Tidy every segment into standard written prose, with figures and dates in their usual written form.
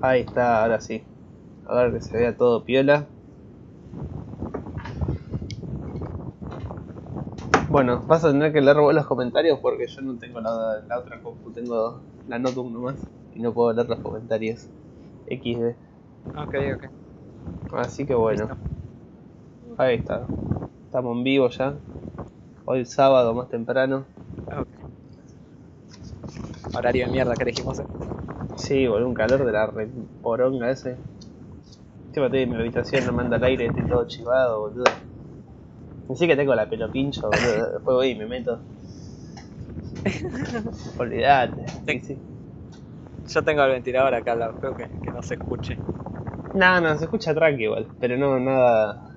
Ahí está, ahora sí. Ahora que se vea todo piola. Bueno, vas a tener que leer vos los comentarios porque yo no tengo la otra compu, tengo la notebook nomás y no puedo leer los comentarios. XD. Ok, ok. Así que bueno. Listo. Ahí está. Estamos en vivo ya. Hoy sábado más temprano. Okay. Horario de mierda que elegimos. Sí, boludo, un calor de la reporonga ese. Este en mi habitación no manda el aire, estoy todo chivado, boludo. Así que tengo la pelo pincho, boludo. Después voy y me meto. Olvidate. Sí. Yo tengo el ventilador acá al lado, creo que no se escuche. No, se escucha tranqui igual, pero no nada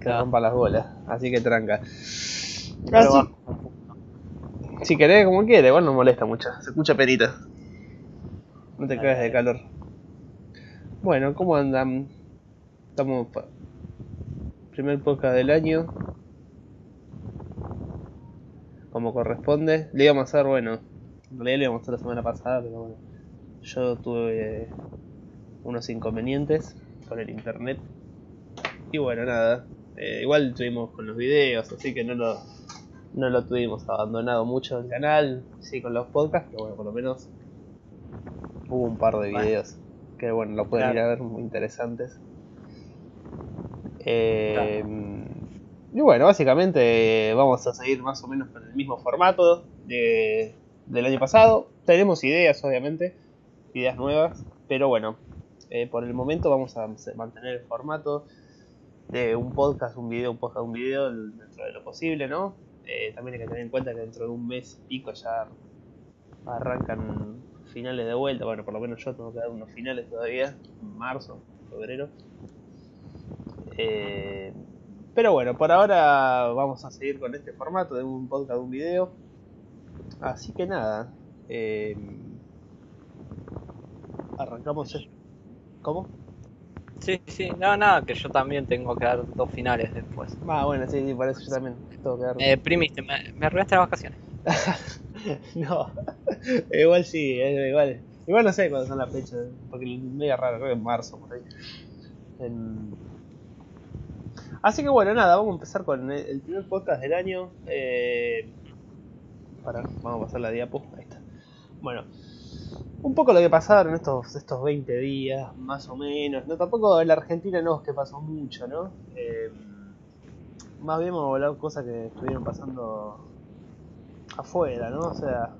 que rompa las bolas, así que tranca. Así, si querés, como quieres, igual no molesta mucho, se escucha penita. No te caes de calor. Bueno, ¿cómo andan? Estamos... Primer podcast del año. Como corresponde. Le íbamos a hacer, bueno, en realidad le íbamos a hacer la semana pasada, pero bueno. Yo tuve unos inconvenientes con el internet. Y bueno, nada. Igual tuvimos con los videos, así que no lo tuvimos abandonado mucho el canal. Sí, con los podcasts, pero bueno, por lo menos hubo un par de videos. Bueno. Que bueno, lo pueden ir a ver, muy interesantes. Y bueno, básicamente vamos a seguir más o menos con el mismo formato del año pasado. Tenemos ideas, obviamente, ideas nuevas, pero bueno, por el momento vamos a mantener el formato de un podcast, un video, un podcast, un video, dentro de lo posible, ¿no? También hay que tener en cuenta que dentro de un mes pico ya arrancan finales de vuelta. Bueno, por lo menos yo tengo que dar unos finales todavía, marzo, febrero. Pero bueno, por ahora vamos a seguir con este formato de un podcast, un video. Así que nada, arrancamos esto. ¿Cómo? Sí, nada, que yo también tengo que dar dos finales después. Ah, bueno, sí, parece que yo también tengo que dar. Primiste, me arruinaste las vacaciones. No, igual sí, igual no sé cuándo son las fechas, porque es medio raro, creo que en marzo por ahí. Así que bueno, nada, vamos a empezar con el primer podcast del año. Vamos a pasar la diapo, ahí está. Bueno, un poco lo que pasaron estos 20 días, más o menos. No, tampoco en la Argentina no es que pasó mucho, ¿no? Más bien hemos hablado cosas que estuvieron pasando afuera, ¿no? O sea,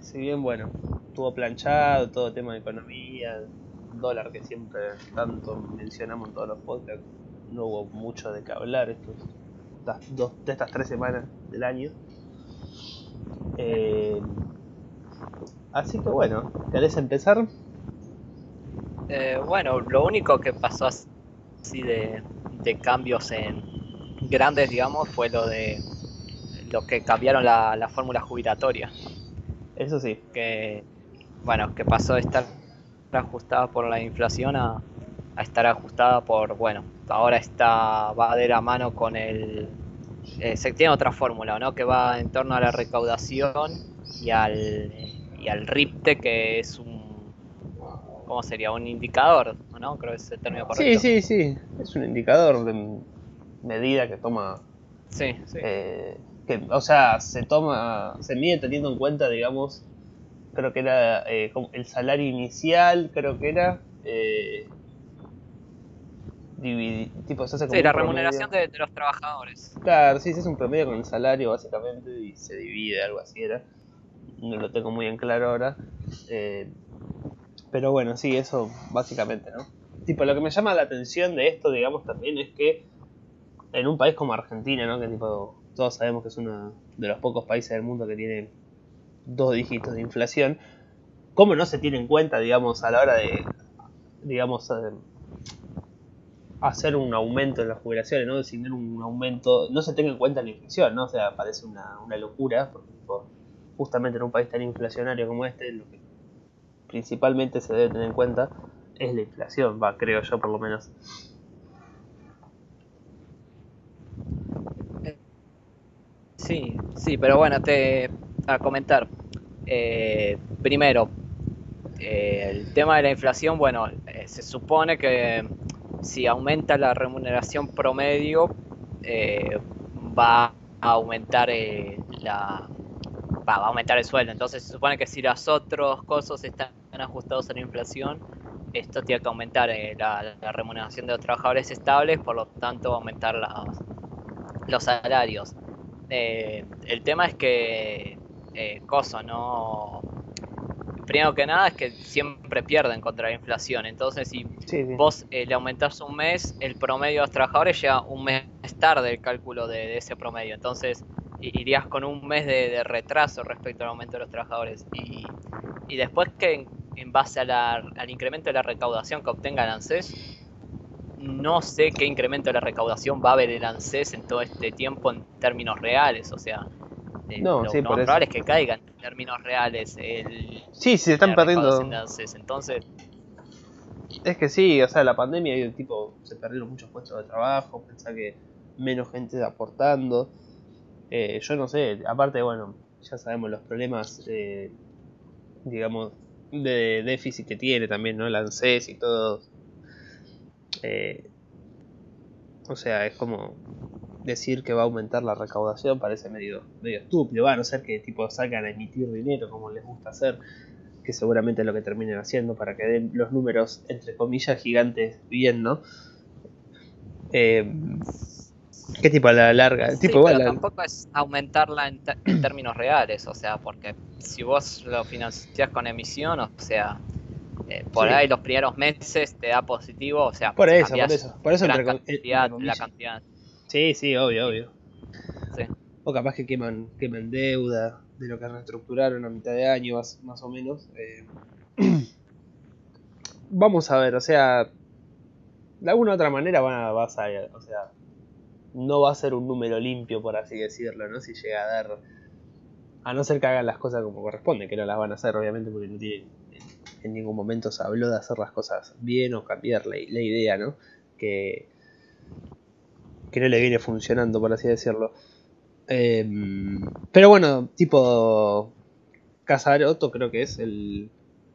si bien, bueno, estuvo planchado todo el tema de economía, dólar que siempre tanto mencionamos en todos los podcasts. No hubo mucho de qué hablar estas 3 semanas del año. Así que bueno, ¿querés empezar? Bueno, lo único que pasó así de cambios en grandes, digamos, fue lo que cambiaron la fórmula jubilatoria. Eso sí. Que pasó de estar ajustada por la inflación a estar ajustada por, bueno, ahora va de la mano con el... se tiene otra fórmula, ¿no? Que va en torno a la recaudación y al RIPTE, que es un... ¿Cómo sería? Un indicador, ¿no? Creo que es el término correcto. Sí. Es un indicador de medida que toma... Sí. O sea, se mide teniendo en cuenta, digamos, creo que era el salario inicial, creo que era... se hace como la remuneración de los trabajadores. Claro, sí, es un promedio con el salario básicamente y se divide, algo así era. No lo tengo muy en claro ahora. Pero bueno, sí, eso básicamente, ¿no? Lo que me llama la atención de esto, digamos, también es que en un país como Argentina, ¿no? Que todos sabemos que es uno de los pocos países del mundo que tiene 2 dígitos de inflación. ¿Cómo no se tiene en cuenta, digamos, a la hora de, digamos, hacer un aumento en las jubilaciones, ¿no? Designar un aumento, no se tenga en cuenta la inflación, ¿no? O sea, parece una locura, porque justamente en un país tan inflacionario como este, lo que principalmente se debe tener en cuenta es la inflación, creo yo, por lo menos. Sí, pero bueno, a comentar. Primero, el tema de la inflación, bueno, se supone que si aumenta la remuneración promedio, va a aumentar el sueldo. Entonces se supone que si los otros costos están ajustados a la inflación, esto tiene que aumentar la remuneración de los trabajadores estables, por lo tanto aumentar los salarios. El tema es que primero que nada es que siempre pierden contra la inflación. Entonces si vos le aumentás un mes, el promedio de los trabajadores llega un mes tarde el cálculo de ese promedio. Entonces irías con un mes de retraso respecto al aumento de los trabajadores. Y después que en base al incremento de la recaudación que obtenga el ANSES, no sé qué incremento de la recaudación va a haber el ANSES en todo este tiempo en términos reales. O sea, lo más probable es que caigan en términos reales. Se están perdiendo. Entonces, es que sí, o sea, la pandemia y el tipo se perdieron muchos puestos de trabajo, pensá que menos gente aportando. Yo no sé, aparte, bueno, ya sabemos los problemas, digamos, de déficit que tiene también, ¿no? El ANSES y todo. O sea, es como decir que va a aumentar la recaudación, parece medio estúpido, a no ser que tipo salgan a emitir dinero como les gusta hacer, que seguramente es lo que terminen haciendo para que den los números, entre comillas, gigantes bien, ¿no? ¿Qué tipo a la larga? Sí, tipo, pero tampoco es aumentarla en términos reales, o sea, porque si vos lo financiás con emisión, o sea, ahí los primeros meses te da positivo, o sea, por eso la cantidad. Sí, obvio. Sí. O capaz que queman deuda de lo que reestructuraron a mitad de año, más o menos. Vamos a ver, o sea, de alguna u otra manera o sea, no va a ser un número limpio, por así decirlo, ¿no? Si llega a dar, a no ser que hagan las cosas como corresponde, que no las van a hacer, obviamente, porque no tienen, en ningún momento se habló de hacer las cosas bien o cambiar la idea, ¿no? Que no le viene funcionando, por así decirlo. Pero bueno, tipo Casarotto creo que es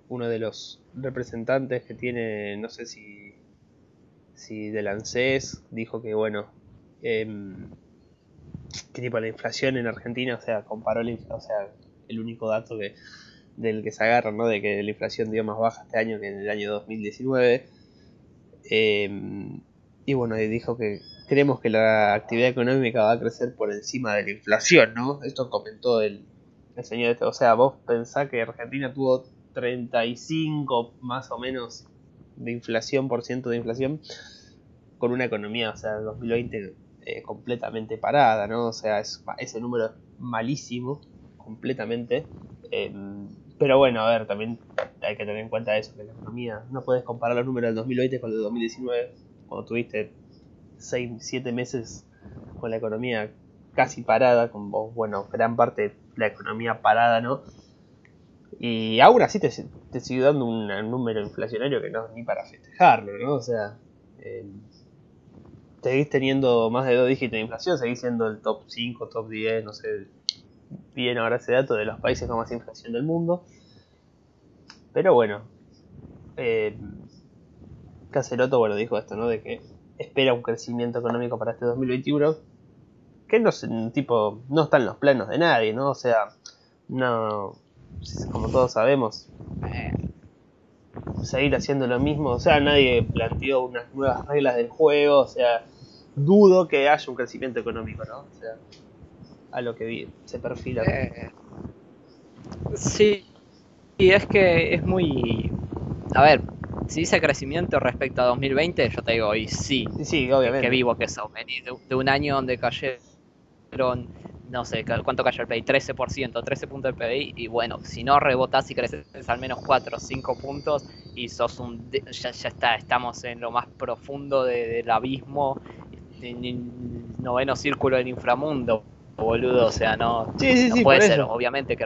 uno de los representantes que tiene, no sé si del ANSES, dijo que bueno, que tipo la inflación en Argentina, o sea, comparó el único dato del que se agarran, ¿no? De que la inflación dio más baja este año que en el año 2019. Y bueno, dijo que creemos que la actividad económica va a crecer por encima de la inflación, ¿no? Esto comentó el señor este. O sea, vos pensás que Argentina tuvo 35 más o menos de inflación, con una economía, o sea, en 2020 completamente parada, ¿no? O sea, ese número es malísimo, completamente. Pero bueno, a ver, también hay que tener en cuenta eso, que la economía, no puedes comparar los números del 2020 con el del 2019, cuando tuviste 6-7 meses con la economía casi parada, con bueno, gran parte de la economía parada, ¿no? Y aún así te sigue dando un número inflacionario que no es ni para festejarlo, ¿no? O sea, seguís teniendo más de 2 dígitos de inflación, seguís siendo el top 5, top 10, no sé bien ahora ese dato, de los países con más inflación del mundo. Pero bueno, Casarotto, bueno, dijo esto, ¿no? De que espera un crecimiento económico para este 2021 que no está en los planos de nadie, ¿no? O sea, no, como todos sabemos, seguir haciendo lo mismo, o sea, nadie planteó unas nuevas reglas del juego, o sea, dudo que haya un crecimiento económico, ¿no? O sea, a lo que se perfila. Sí, y es que es muy... A ver, si dice crecimiento respecto a 2020, yo te digo, y sí. Sí, obviamente. Que vivo que eso, venir de un año donde cayeron, no sé, ¿cuánto cayó el PBI? 13%, 13 puntos del PBI, y bueno, si no rebotás y creces al menos 4 o 5 puntos, y sos ya está, estamos en lo más profundo del abismo, en noveno círculo del inframundo, boludo, o sea, no, sí, puede ser, obviamente que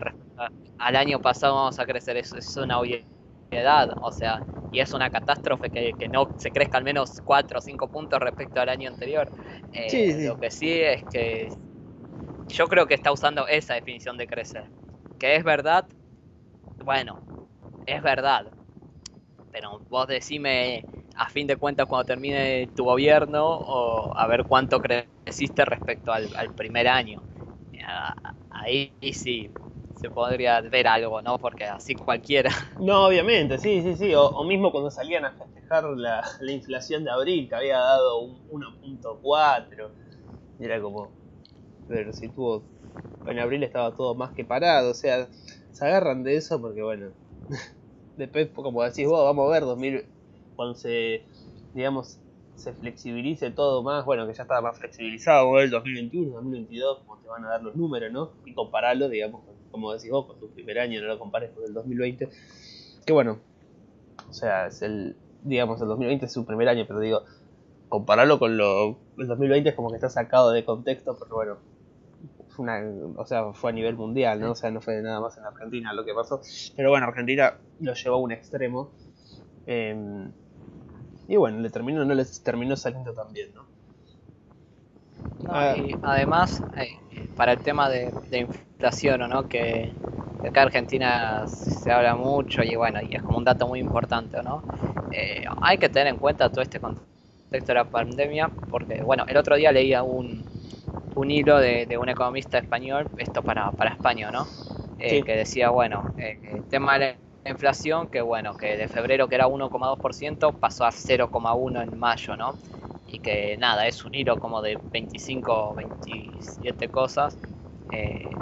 al año pasado vamos a crecer, eso es una obviedad, o sea, y es una catástrofe que no se crezca al menos 4 o 5 puntos respecto al año anterior. Lo que sí es que yo creo que está usando esa definición de crecer, que es verdad, Bueno, es verdad. Pero vos decime, a fin de cuentas, cuando termine tu gobierno, o a ver cuánto creciste respecto al primer año. Ahí sí se podría ver algo, ¿no? Porque así cualquiera. No, obviamente, sí. O mismo cuando salían a festejar la inflación de abril, que había dado un 1.4. Era como... Pero si tuvo... En abril estaba todo más que parado, o sea... Se agarran de eso porque, bueno... Después, como decís vos, vamos a ver 2000... Cuando se... Digamos... Se flexibilice todo más, bueno, que ya estaba más flexibilizado, ¿no? El 2021, 2022, como te van a dar los números, ¿no? Y compararlo, digamos, como decís vos, con tu primer año, no lo compares con el 2020. Que bueno, o sea, es digamos, el 2020 es su primer año, pero digo, compararlo con el 2020 es como que está sacado de contexto, pero bueno, fue a nivel mundial, ¿no? O sea, no fue nada más en Argentina lo que pasó. Pero bueno, Argentina lo llevó a un extremo. Y bueno, no les terminó saliendo tan bien, ¿no? Y además, para el tema de inflación, ¿o no? Que acá en Argentina se habla mucho y bueno, y es como un dato muy importante, ¿no? Hay que tener en cuenta todo este contexto de la pandemia, porque bueno, el otro día leía un hilo de un economista español, esto para España, ¿no? Sí. Que decía, bueno, el tema de inflación, que bueno, que de febrero que era 1,2% pasó a 0,1% en mayo, ¿no? Y que nada, es un hilo como de 25 o 27 cosas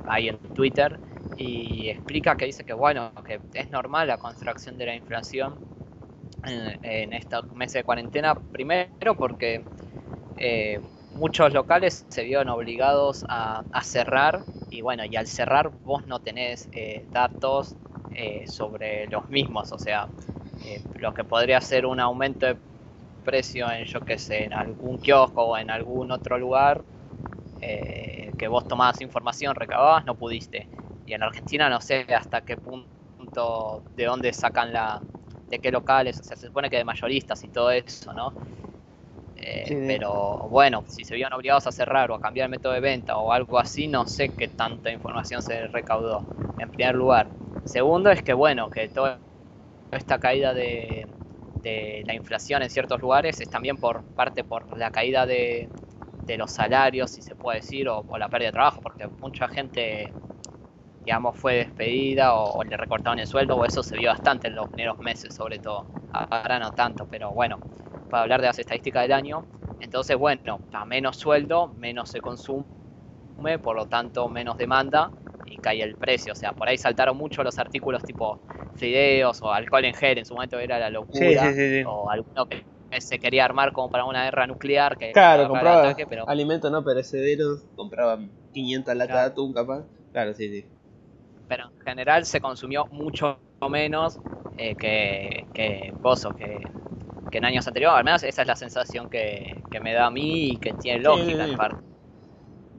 ahí en Twitter, y explica que dice que bueno, que es normal la contracción de la inflación en estos meses de cuarentena, primero porque muchos locales se vieron obligados a cerrar, y bueno, y al cerrar vos no tenés datos sobre los mismos, o sea, lo que podría ser un aumento de precio en, yo qué sé, en algún kiosco o en algún otro lugar que vos tomabas información, recababas, no pudiste. Y en Argentina no sé hasta qué punto, de dónde sacan de qué locales, o sea, se supone que de mayoristas y todo eso, ¿no? Sí. Pero bueno, si se vieron obligados a cerrar o a cambiar el método de venta o algo así, no sé qué tanta información se recaudó, en primer lugar. Segundo es que, bueno, que toda esta caída de la inflación en ciertos lugares es también por la caída de los salarios, si se puede decir, o la pérdida de trabajo, porque mucha gente, digamos, fue despedida o le recortaron el sueldo, o eso se vio bastante en los primeros meses, sobre todo. Ahora no tanto, pero bueno, para hablar de las estadísticas del año, entonces, bueno, a menos sueldo, menos se consume, por lo tanto, menos demanda, y cae el precio, o sea, por ahí saltaron mucho los artículos tipo fideos o alcohol en gel, en su momento era la locura, sí. O alguno que se quería armar como para una guerra nuclear, que claro, compraba ataque, pero... alimentos no perecederos, compraban 500 latas de atún capaz, claro, sí. Pero en general se consumió mucho menos que gozo, que en años anteriores, al menos esa es la sensación que me da a mí y que tiene lógica en parte.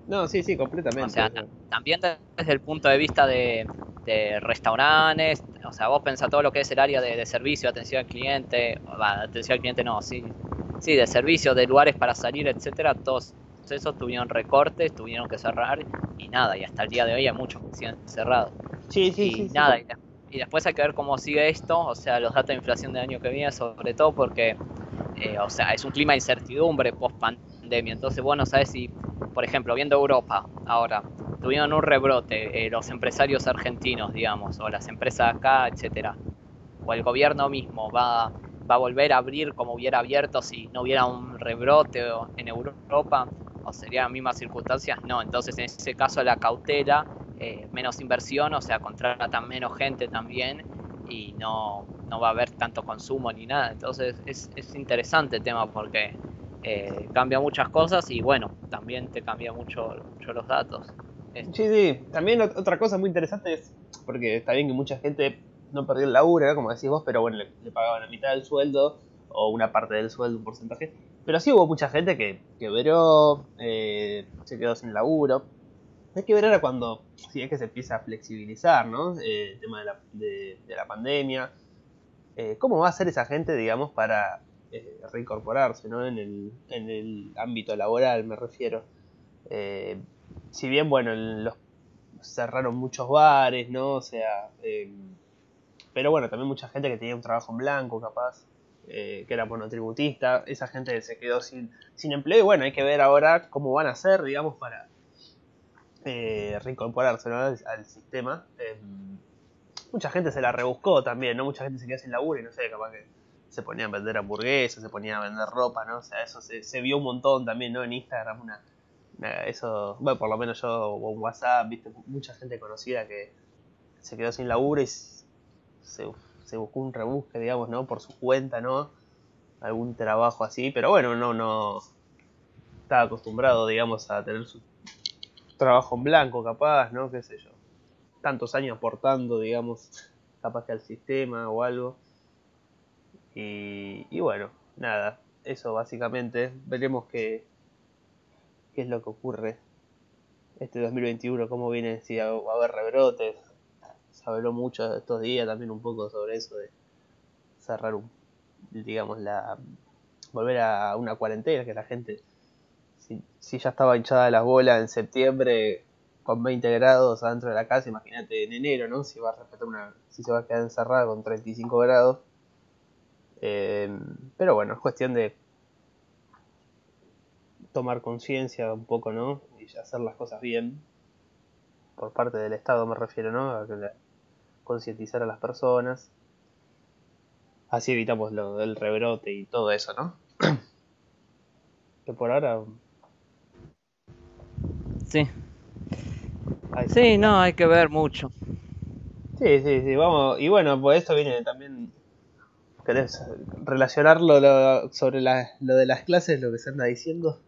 No, sí, completamente. O sea, también desde el punto de vista de restaurantes, o sea, vos pensás todo lo que es el área de servicio, de servicio, de lugares para salir, etcétera, todos esos tuvieron recortes, tuvieron que cerrar y nada, y hasta el día de hoy hay muchos que siguen cerrados. Y después hay que ver cómo sigue esto, o sea, los datos de inflación del año que viene, sobre todo porque, o sea, es un clima de incertidumbre post-pandemia, entonces vos no sabés si... Por ejemplo, viendo Europa, ahora, tuvieron un rebrote, los empresarios argentinos, digamos, o las empresas acá, etcétera. O el gobierno mismo va a volver a abrir como hubiera abierto si no hubiera un rebrote en Europa, o serían las mismas circunstancias, no. Entonces, en ese caso, la cautela, menos inversión, o sea, contratan menos gente también, y no va a haber tanto consumo ni nada. Entonces, es interesante el tema porque... cambia muchas cosas y bueno, también te cambia mucho los datos. Sí, también otra cosa muy interesante es, porque está bien que mucha gente no perdió el laburo, ¿no? Como decís vos, pero bueno, le pagaban la mitad del sueldo o una parte del sueldo, un porcentaje, pero sí hubo mucha gente que quebró, se quedó sin laburo. Hay que ver ahora cuando, si es que se empieza a flexibilizar, ¿no? El tema de la pandemia, cómo va a ser esa gente, digamos, para... reincorporarse, ¿no? En el ámbito laboral me refiero, si bien bueno, cerraron muchos bares, ¿no? O sea, Pero bueno, también mucha gente que tenía un trabajo en blanco, capaz, que era monotributista. Esa gente se quedó sin empleo. Y bueno, hay que ver ahora cómo van a hacer, digamos, para reincorporarse, ¿no?, al sistema. Mucha gente se la rebuscó también, ¿no? Mucha gente se quedó sin laburo y no sé, capaz que se ponían a vender hamburguesas, se ponían a vender ropa, ¿no? O sea, eso se vio un montón también, ¿no? En Instagram, eso, bueno, por lo menos yo, o en WhatsApp, viste, mucha gente conocida que se quedó sin laburo y se buscó un rebusque, digamos, ¿no? Por su cuenta, ¿no? Algún trabajo así, pero bueno, no estaba acostumbrado, digamos, a tener su trabajo en blanco, capaz, ¿no? Qué sé yo. Tantos años aportando, digamos, capaz que al sistema o algo. Y bueno, nada, eso básicamente. Veremos qué es lo que ocurre este 2021, cómo viene, si va a haber rebrotes. Se habló mucho estos días también un poco sobre eso de cerrar digamos, volver a una cuarentena, que la gente, si ya estaba hinchada las bolas en septiembre con 20 grados adentro de la casa, imagínate en enero, ¿no? Si se va a quedar encerrada con 35 grados. Pero bueno, es cuestión de tomar conciencia un poco, ¿no? Y hacer las cosas bien. Por parte del Estado me refiero, ¿no? A concientizar a las personas. Así evitamos lo del rebrote y todo eso, ¿no? Que por ahora... Sí. Sí, no, hay que ver mucho. Sí, vamos. Y bueno, pues esto viene también... ¿Querés relacionarlo sobre lo de las clases, lo que se anda diciendo?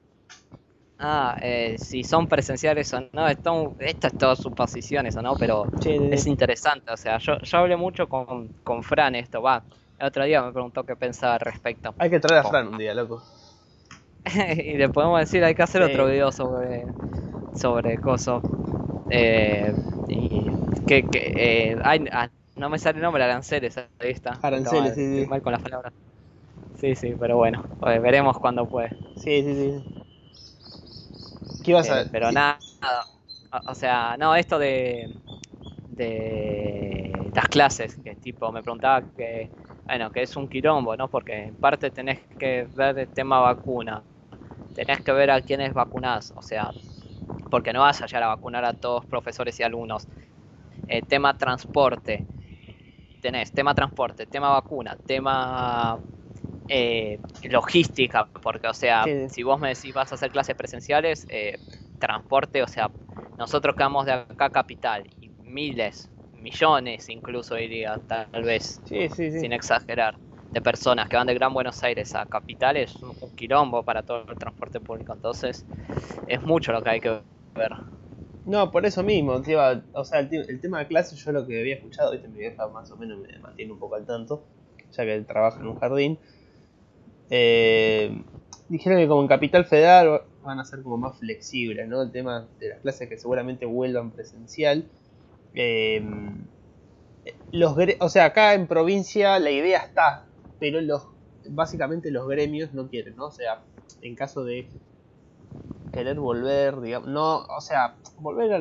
Si son presenciales o no, esto es todo suposiciones o no, pero es interesante. O sea, yo hablé mucho con Fran esto, va. El otro día me preguntó qué pensaba al respecto. Hay que traer a Fran un día, loco. Y le podemos decir, hay que hacer otro video sobre cosas. No me sale el nombre, Aranceles, ahí está. Aranceles, sí. Mal con las palabras. Sí, pero bueno, veremos cuando puede. Sí. ¿Qué ibas a ver? Pero nada, o sea, no, esto de las clases, que tipo, me preguntaba que, bueno, que es un quilombo, ¿no? Porque en parte tenés que ver el tema vacuna, tenés que ver a quiénes vacunás, o sea, porque no vas a llegar a vacunar a todos profesores y alumnos. Tema transporte. Tenés tema transporte, tema vacuna, tema logística, porque, o sea, si vos me decís vas a hacer clases presenciales, transporte, o sea, nosotros quedamos de acá a Capital, y miles, millones incluso diría, tal vez, sin exagerar, de personas que van de Gran Buenos Aires a Capital, es un quilombo para todo el transporte público, entonces es mucho lo que hay que ver. No, por eso mismo, o sea, el tema de clases, yo lo que había escuchado, ¿viste? Mi vieja más o menos me mantiene un poco al tanto, ya que trabaja en un jardín. Dijeron que como en Capital Federal van a ser como más flexibles, ¿no? El tema de las clases que seguramente vuelvan presencial. O sea, acá en provincia la idea está, pero básicamente los gremios no quieren, ¿no? O sea, en caso de... querer volver, digamos, no, o sea, volver a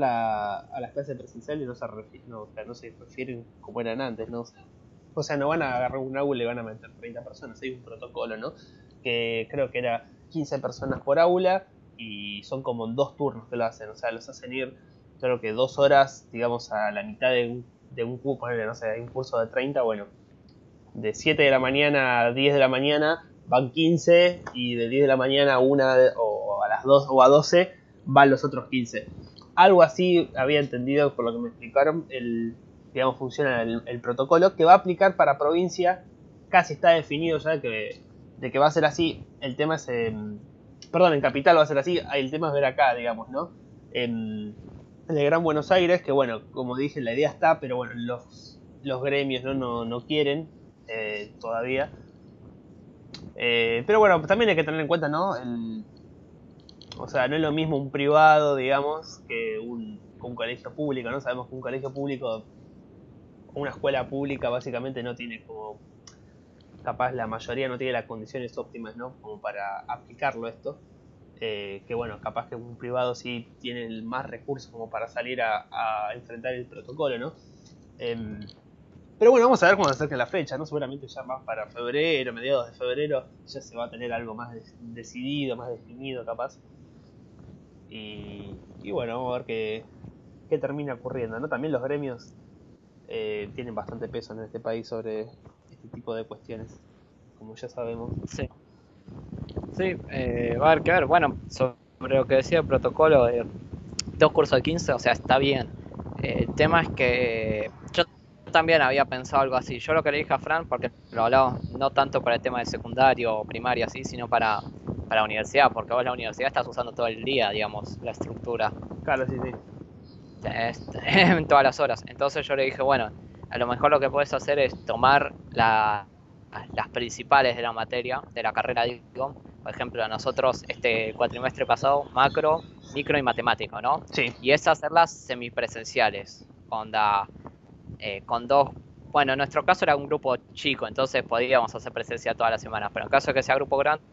las clases presenciales no se refieren como eran antes, ¿no? O sea, no van a agarrar un aula y van a meter 30 personas, hay un protocolo, ¿no? Que creo que era 15 personas por aula y son como en 2 turnos que lo hacen, o sea, los hacen ir, creo que 2 horas, digamos, a la mitad de un curso, ponele, no sé, hay un curso de 30, bueno, de 7 de la mañana a 10 de la mañana van 15 y de 10 de la mañana a 1 o a las 2 o a 12 van los otros 15. Algo así había entendido por lo que me explicaron. Digamos, funciona el protocolo que va a aplicar para provincia. Casi está definido ya de que va a ser así. El tema es... perdón, en Capital va a ser así. El tema es ver acá, digamos, ¿no? En el Gran Buenos Aires, que bueno, como dije, la idea está, pero bueno, los gremios no quieren todavía. Pero bueno, también hay que tener en cuenta, ¿no? O sea, no es lo mismo un privado, digamos, que un colegio público, ¿no? Sabemos que un colegio público, una escuela pública, básicamente no tiene como... Capaz la mayoría no tiene las condiciones óptimas, ¿no? Como para aplicarlo esto. Que bueno, capaz que un privado sí tiene más recursos como para salir a enfrentar el protocolo, ¿no? Pero bueno, vamos a ver cómo se acerca la fecha, ¿no? Seguramente ya más para febrero, mediados de febrero, ya se va a tener algo más decidido, más definido capaz. Y bueno, vamos a ver qué termina ocurriendo, ¿no? También los gremios tienen bastante peso en este país sobre este tipo de cuestiones, como ya sabemos. Sí, sí, va a haber que ver. Bueno, sobre lo que decía el protocolo, 2 cursos de 15, o sea, está bien. El tema es que yo también había pensado algo así. Yo lo que le dije a Fran, porque lo hablaba no tanto para el tema de secundario o primaria, así, sino para la universidad, porque vos la universidad estás usando todo el día, digamos, la estructura. Claro, sí, sí. En todas las horas. Entonces yo le dije, bueno, a lo mejor lo que puedes hacer es tomar las principales de la materia, de la carrera, digo. Por ejemplo, a nosotros este cuatrimestre pasado, macro, micro y matemático, ¿no? Sí. Y es hacerlas semipresenciales, con 2... Bueno, en nuestro caso era un grupo chico, entonces podíamos hacer presencia todas las semanas, pero en caso de que sea grupo grande,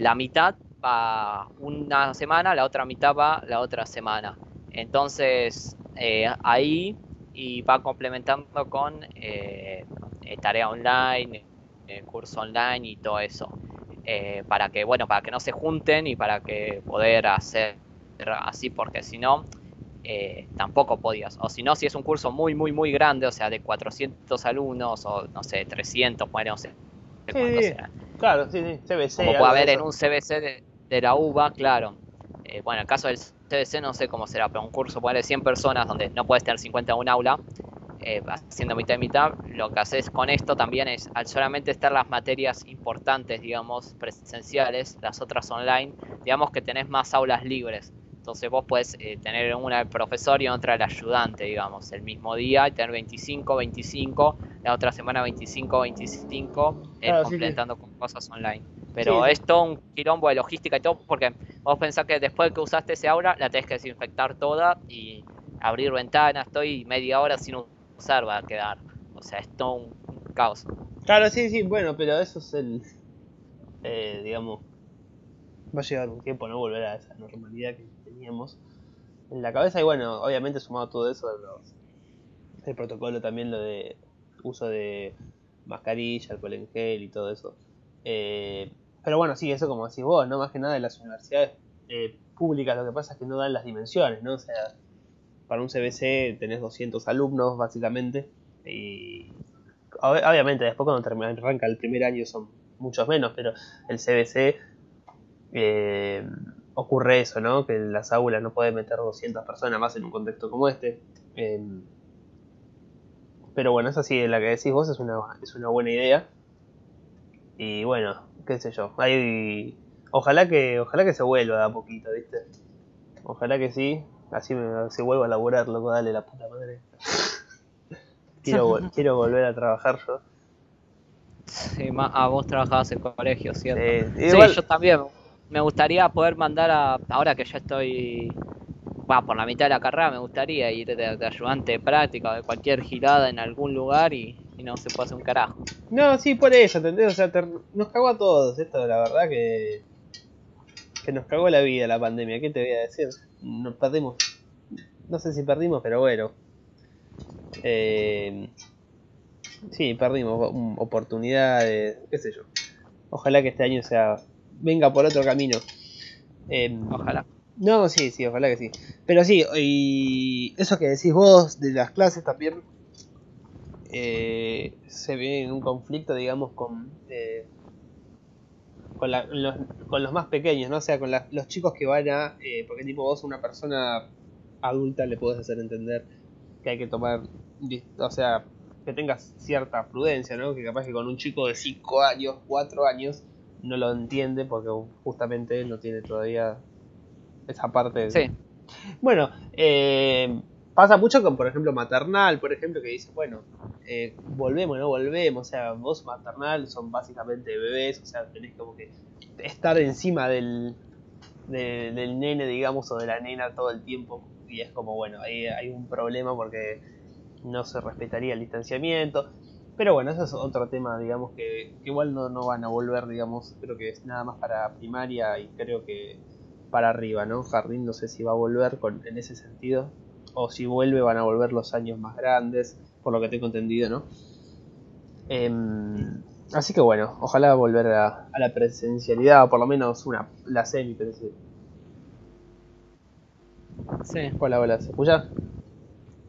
la mitad va una semana, la otra mitad va la otra semana. Entonces, ahí y va complementando con tarea online, curso online y todo eso. Para que no se junten y para que poder hacer así, porque si no, tampoco podías. O si no, si es un curso muy, muy, muy grande, o sea, de 400 alumnos o, no sé, 300, bueno, no sé. Sí, sea. Claro, sí, sí, CBC. Como puede haber en un CBC de la UBA, claro. Bueno, en el caso del CBC no sé cómo será, pero un curso puede haber 100 personas donde no puedes tener 50 en un aula, haciendo mitad y mitad. Lo que haces con esto también es, al solamente estar las materias importantes, digamos, presenciales, las otras online, digamos que tenés más aulas libres. Entonces vos podés tener una del profesor y otra del ayudante, digamos, el mismo día, y tener 25, la otra semana 25, claro, complementando sí, sí, con cosas online. Pero sí, es todo un quilombo de logística y todo, porque vos pensás que después que usaste ese aula, la tenés que desinfectar toda y abrir ventanas, estoy media hora sin usar, va a quedar. O sea, es todo un caos. Claro, sí, sí, bueno, pero eso es el... digamos... Va a llegar un tiempo, no volver a esa normalidad que teníamos en la cabeza. Y bueno, obviamente sumado a todo eso, el protocolo también, lo de uso de mascarilla, alcohol en gel y todo eso. Pero bueno, sí, eso como decís vos, ¿no? Más que nada de las universidades públicas, lo que pasa es que no dan las dimensiones, ¿no? O sea, para un CBC tenés 200 alumnos, básicamente. Y obviamente después cuando arranca el primer año son muchos menos, pero el CBC... ocurre eso, ¿no? Que las aulas no pueden meter 200 personas más en un contexto como este. Pero bueno, esa sí, la que decís vos es una buena idea. Y bueno, qué sé yo. Ahí, ojalá que se vuelva de a poquito, ¿viste? Ojalá que sí. Así se vuelva a laburar, loco, dale, la puta madre. Quiero volver a trabajar yo. Sí, vos trabajabas en colegio, ¿cierto? Sí, igual... yo también. Me gustaría poder mandar ahora que ya estoy por la mitad de la carrera, me gustaría ir de ayudante de práctica, de cualquier girada en algún lugar y no se puede hacer un carajo. No, sí, por eso, ¿entendés? O sea, nos cagó a todos esto, la verdad que nos cagó la vida la pandemia, ¿qué te voy a decir? Nos perdimos, no sé si perdimos, pero bueno. Sí, perdimos oportunidades, qué sé yo. Ojalá que este año venga por otro camino. Ojalá. No, sí, ojalá que sí. Pero sí, y eso que decís vos de las clases también se viene en un conflicto, digamos, con los más pequeños, ¿no? O sea, con los chicos que van a... porque tipo vos a una persona adulta le podés hacer entender que hay que tomar... O sea, que tengas cierta prudencia, ¿no? Que capaz que con un chico de 5 años, 4 años... no lo entiende porque justamente él no tiene todavía esa parte. Sí. Bueno, pasa mucho con, por ejemplo, maternal, por ejemplo, que dice, bueno, volvemos, no volvemos, o sea, vos maternal son básicamente bebés, o sea, tenés como que estar encima del nene, digamos, o de la nena todo el tiempo, y es como, bueno, hay un problema porque no se respetaría el distanciamiento. Pero bueno, eso es otro tema, digamos, que igual no van a volver, digamos, creo que es nada más para primaria y creo que para arriba, ¿no? Jardín no sé si va a volver en ese sentido, o si vuelve van a volver los años más grandes, por lo que tengo entendido, ¿no? Así que bueno, ojalá volver a la presencialidad, o por lo menos la semi-presencialidad. Sí. Hola, hola, ¿se escucha?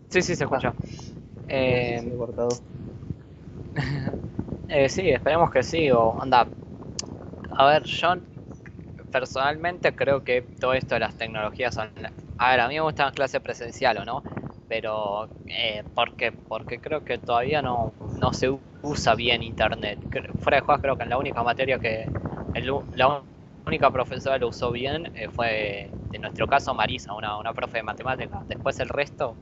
Sí, sí, se escucha. No sé si he cortado. Sí, esperemos que sí, o anda. A ver, yo personalmente creo que todo esto de las tecnologías son... A ver, a mí me gusta la clase presencial, ¿o no? Pero, porque creo que todavía no se usa bien internet. Fuera de juego, creo que en la única materia que... la única profesora lo usó bien fue, en nuestro caso, Marisa, una profe de matemáticas. Después el resto,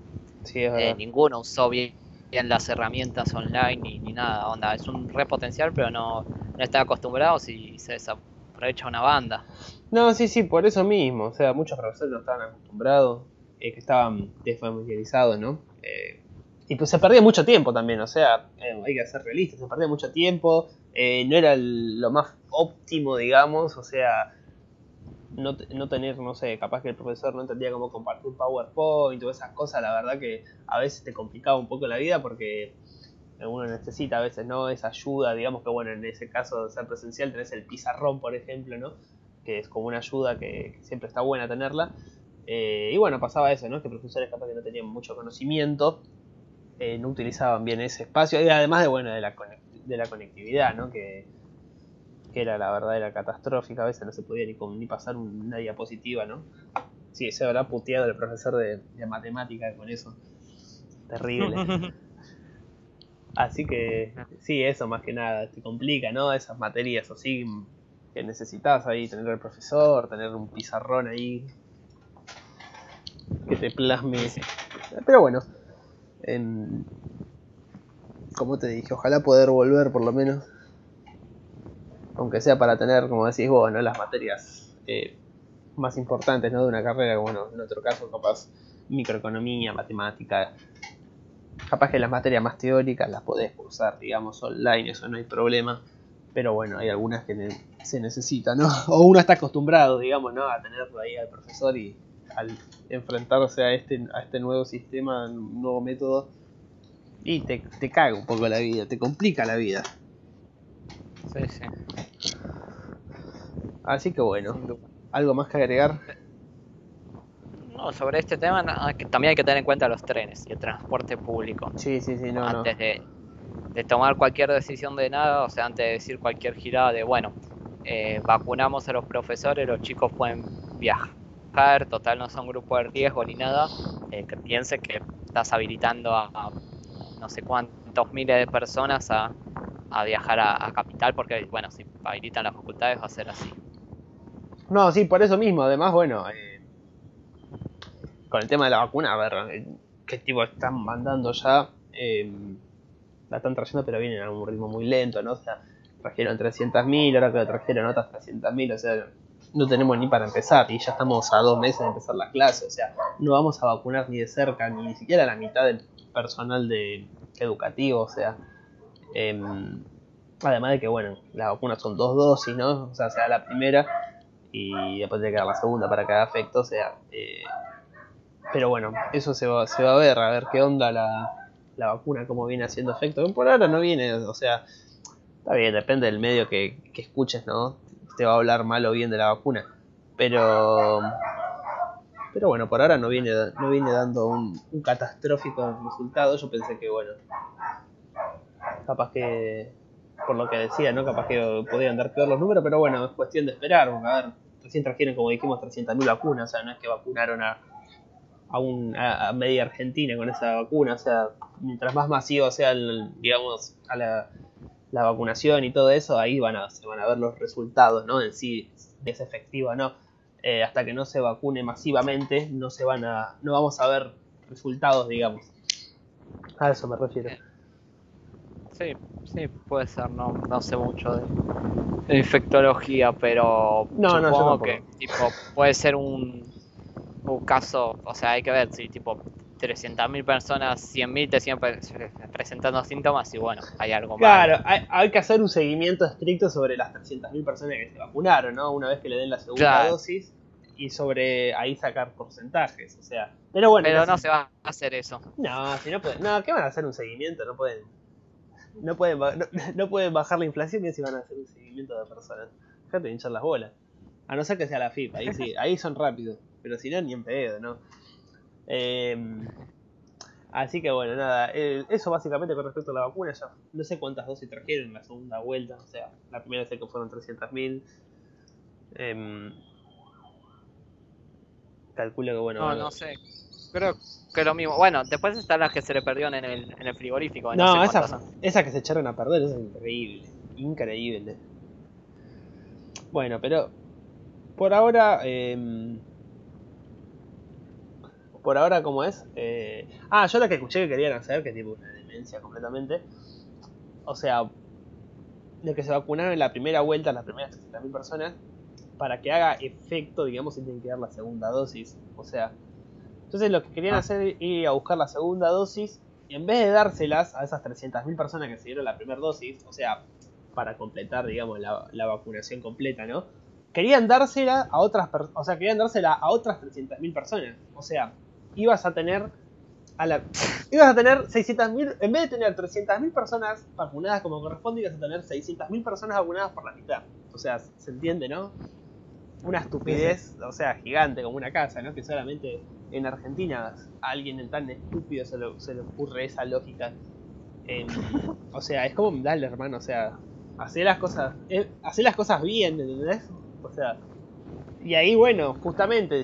sí, ninguno usó bien las herramientas online ni nada. Onda, es un re potencial, pero no están acostumbrados y se desaprovecha una banda. No, sí, por eso mismo. O sea, muchos profesores no estaban acostumbrados, que estaban desfamiliarizados, ¿no? Y pues se perdía mucho tiempo también, o sea, hay que ser realistas, se perdía mucho tiempo, no era lo más óptimo, digamos, o sea, no tener, no sé, capaz que el profesor no entendía cómo compartir un PowerPoint o esas cosas, la verdad que a veces te complicaba un poco la vida porque uno necesita a veces, ¿no? Esa ayuda, digamos que bueno, en ese caso de ser presencial tenés el pizarrón, por ejemplo, ¿no? Que es como una ayuda que siempre está buena tenerla. Y bueno, pasaba eso, ¿no? Que profesores capaz que no tenían mucho conocimiento. No utilizaban bien ese espacio, y además de bueno de la conectividad, ¿no? Que era la verdad, era catastrófica, a veces no se podía ni pasar una diapositiva, ¿no? Sí, se habrá puteado el profesor de matemática con eso. Terrible. Así que sí, eso más que nada, te complica, ¿no? Esas materias así que necesitas ahí, tener al profesor, tener un pizarrón ahí que te plasme. Pero bueno. Como te dije, ojalá poder volver por lo menos, aunque sea para tener, como decís vos, ¿no? Las materias más importantes, ¿no? De una carrera, bueno, en otro caso capaz microeconomía, matemática, capaz que las materias más teóricas las podés cursar, digamos, online, eso no hay problema, pero bueno, hay algunas que se necesitan, ¿no? O uno está acostumbrado, digamos, ¿no? A tenerlo ahí al profesor y al enfrentarse a este nuevo sistema, nuevo método, y te caga un poco la vida, te complica la vida. Sí. Así que bueno, ¿algo más que agregar? No, sobre este tema también hay que tener en cuenta los trenes y el transporte público. Sí, no. Antes de tomar cualquier decisión de nada, o sea, antes de decir cualquier girada de, bueno, vacunamos a los profesores, los chicos pueden viajar. Total, no son grupo de riesgo ni nada, que piense que estás habilitando a no sé cuántos miles de personas a viajar a Capital, porque bueno, si habilitan las facultades va a ser así. No, sí, por eso mismo. Además, bueno, con el tema de la vacuna, a ver, qué tipo están mandando ya, la están trayendo, pero vienen a un ritmo muy lento, ¿no? O sea, trajeron 300.000, ahora que lo trajeron otras 300.000, o sea... No tenemos ni para empezar, y ya estamos a 2 meses de empezar las clases, o sea, no vamos a vacunar ni de cerca, ni siquiera la mitad del personal educativo, o sea, además de que, bueno, las vacunas son 2 dosis, ¿no? O sea, se da la primera y después tiene que dar la segunda para cada efecto, o sea, pero bueno, eso se va a ver qué onda la vacuna, cómo viene haciendo efecto. Por ahora no viene, o sea, está bien, depende del medio que escuches, ¿no? Te va a hablar mal o bien de la vacuna, pero bueno, por ahora no viene dando un catastrófico resultado. Yo pensé que, bueno, capaz que, por lo que decía, ¿no? Capaz que podían dar peor los números, pero bueno, es cuestión de esperar. A ver, recién trajeron, como dijimos, 300.000 vacunas, o sea, no es que vacunaron a media Argentina con esa vacuna, o sea, mientras más masivo sea, digamos, a la vacunación y todo eso, ahí se van a ver los resultados, ¿no? En sí, si es efectiva o no. Hasta que no se vacune masivamente, no vamos a ver resultados, digamos. A eso me refiero. Sí, puede ser, no sé mucho de infectología, pero no, supongo que tipo, puede ser un caso, o sea, hay que ver si tipo 300.000 personas, 100.000 te siguen presentando síntomas y bueno, hay algo más. Claro, hay que hacer un seguimiento estricto sobre las 300.000 personas que se vacunaron, ¿no? Una vez que le den la segunda dosis, y sobre ahí sacar porcentajes, o sea, pero bueno, pero no se va a hacer eso. No, si no pueden, no, ¿qué van a hacer un seguimiento? No pueden bajar la inflación y si van a hacer un seguimiento de personas. Déjate de hinchar las bolas. A no ser que sea la FIP, ahí sí, ahí son rápidos, pero si no ni en pedo, ¿no? Así que bueno, nada, eso básicamente con respecto a la vacuna. Ya no sé cuántas dosis trajeron en la segunda vuelta, o sea, la primera sé que fueron 300.000. Calculo que bueno. No, bueno, no sé. Creo que lo mismo. Bueno, después están las que se le perdieron en el frigorífico. No, no sé esas que se echaron a perder, eso es increíble. Increíble. Bueno, pero por ahora... por ahora, ¿cómo es? Yo la que escuché que querían hacer, que es tipo una demencia completamente. O sea, los que se vacunaron en la primera vuelta, las primeras 300.000 personas, para que haga efecto, digamos, tienen que dar la segunda dosis. O sea, entonces lo que querían hacer era buscar la segunda dosis y en vez de dárselas a esas 300.000 personas que se dieron la primera dosis, o sea, para completar, digamos, la vacunación completa, ¿no? Querían dársela a otras, o sea, querían dársela a otras 300.000 personas. O sea, ibas a tener 600.000, en vez de tener 300.000 personas vacunadas como corresponde, ibas a tener 600.000 personas vacunadas por la mitad. O sea, se entiende, ¿no? Una estupidez, o sea, gigante como una casa, ¿no? Que solamente en Argentina a alguien tan estúpido se le ocurre esa lógica. O sea, es como, dale, hermano, o sea, hacer las cosas bien, ¿entendés? O sea, y ahí, bueno, justamente,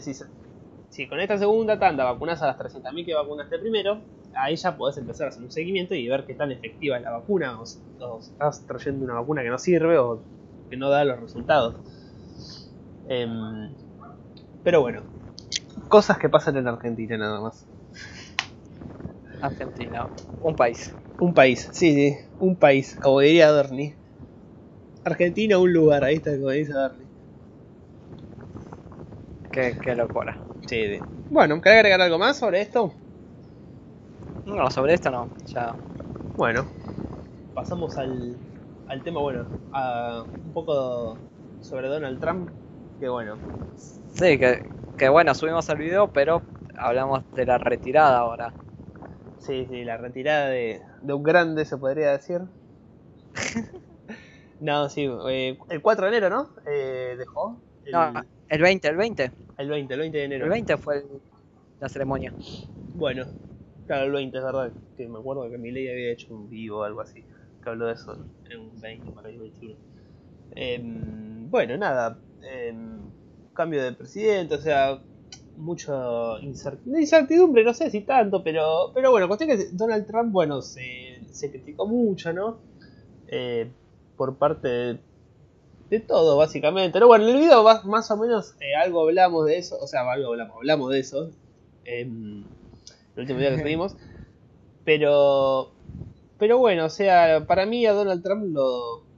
si con esta segunda tanda vacunás a las 300.000 que vacunaste primero, ahí ya podés empezar a hacer un seguimiento y ver qué tan efectiva es la vacuna, o si estás trayendo una vacuna que no sirve o que no da los resultados. Pero bueno, cosas que pasan en Argentina nada más. Argentina, un país. Un país, sí, un país, como diría Derni. Argentina, un lugar, ahí está, como dice Derni. Qué locura. Sí. Bueno, ¿querés agregar algo más sobre esto? No, sobre esto no, ya. Bueno, pasamos al tema, bueno, a un poco sobre Donald Trump, que bueno. Sí, que bueno, subimos el video, pero hablamos de la retirada ahora. Sí, la retirada de un grande, se podría decir. No, sí, el 4 de enero, ¿no? Dejó. No, el 20, el 20. El 20 de enero. El 20 fue la ceremonia. Bueno, claro, el 20, es verdad. Que me acuerdo que Milei había hecho un vivo o algo así. Que habló de eso en un 20 para el 21. Bueno, nada. Cambio de presidente, o sea, mucha incertidumbre, no sé si tanto, pero bueno, cuestión que Donald Trump, bueno, se criticó mucho, ¿no? Por parte de todo, básicamente. Pero bueno, en el video más o menos algo hablamos de eso. O sea, hablamos de eso. El último día que estuvimos. Pero bueno, o sea, para mí a Donald Trump lo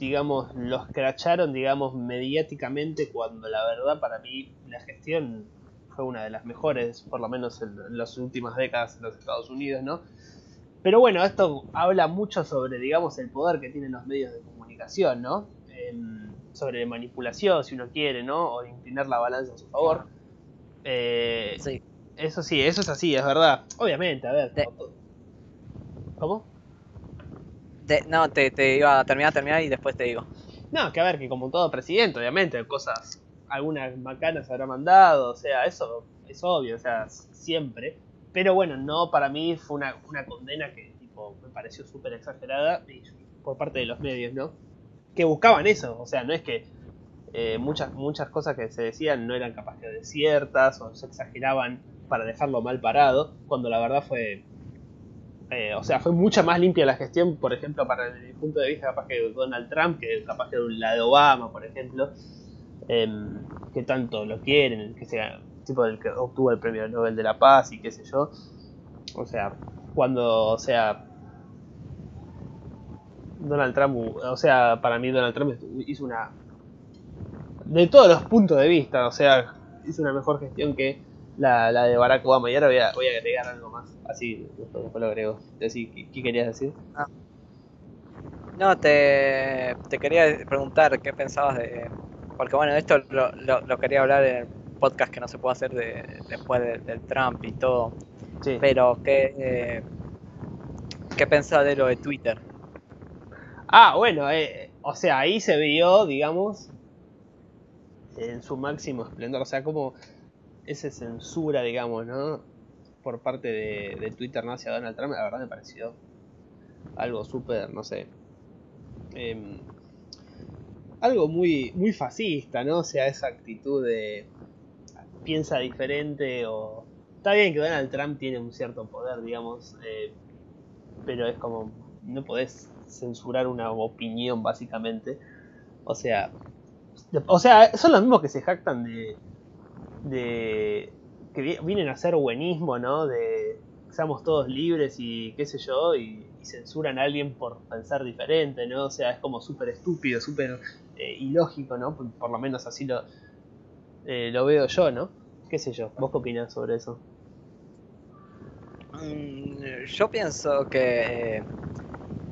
escracharon, digamos, mediáticamente, cuando la verdad para mí la gestión fue una de las mejores, por lo menos en las últimas décadas en los Estados Unidos, ¿no? Pero bueno, esto habla mucho sobre, digamos, el poder que tienen los medios de comunicación, ¿no? Sobre manipulación, si uno quiere, ¿no? O inclinar la balanza a su favor. Sí. Eso sí, eso es así, es verdad. Obviamente, a ver. ¿Cómo? Te iba a terminar y después te digo. No, que a ver, que como todo presidente, obviamente, cosas, algunas macanas habrá mandado, o sea, eso es obvio, o sea, siempre. Pero bueno, no, para mí fue una condena que tipo me pareció súper exagerada por parte de los medios, ¿no? Que buscaban eso, o sea, no es que muchas cosas que se decían no eran capaz de ciertas o se exageraban para dejarlo mal parado, cuando la verdad fue... o sea, fue mucha más limpia la gestión, por ejemplo, para el punto de vista capaz que de Donald Trump, que capaz que la de Obama, por ejemplo, que tanto lo quieren, que sea tipo el que obtuvo el premio Nobel de la Paz y qué sé yo. O sea, cuando, o sea, Donald Trump, o sea, para mí Donald Trump hizo una, de todos los puntos de vista, o sea, hizo una mejor gestión que la de Barack Obama. Y ahora voy a agregar algo más. Así después lo agrego. Así, ¿qué querías decir? No, te quería preguntar qué pensabas de porque bueno, esto lo quería hablar en el podcast que no se puede hacer después del Trump y todo. Sí. Pero, ¿qué pensás de lo de Twitter? Ah, bueno, o sea, ahí se vio, digamos, en su máximo esplendor. O sea, como esa censura, digamos, ¿no? Por parte de Twitter, ¿no? Hacia Donald Trump, la verdad me pareció algo súper, no sé, algo muy, muy fascista, ¿no? O sea, esa actitud de piensa diferente o... Está bien que Donald Trump tiene un cierto poder, digamos, pero es como, no podés censurar una opinión, básicamente. O sea, son los mismos que se jactan de que vienen a hacer buenismo, ¿no? De seamos todos libres y qué sé yo, y censuran a alguien por pensar diferente, ¿no? O sea, es como súper estúpido, súper ilógico, ¿no? Por lo menos así lo veo yo, ¿no? Qué sé yo, ¿vos qué opinás sobre eso? Yo pienso que...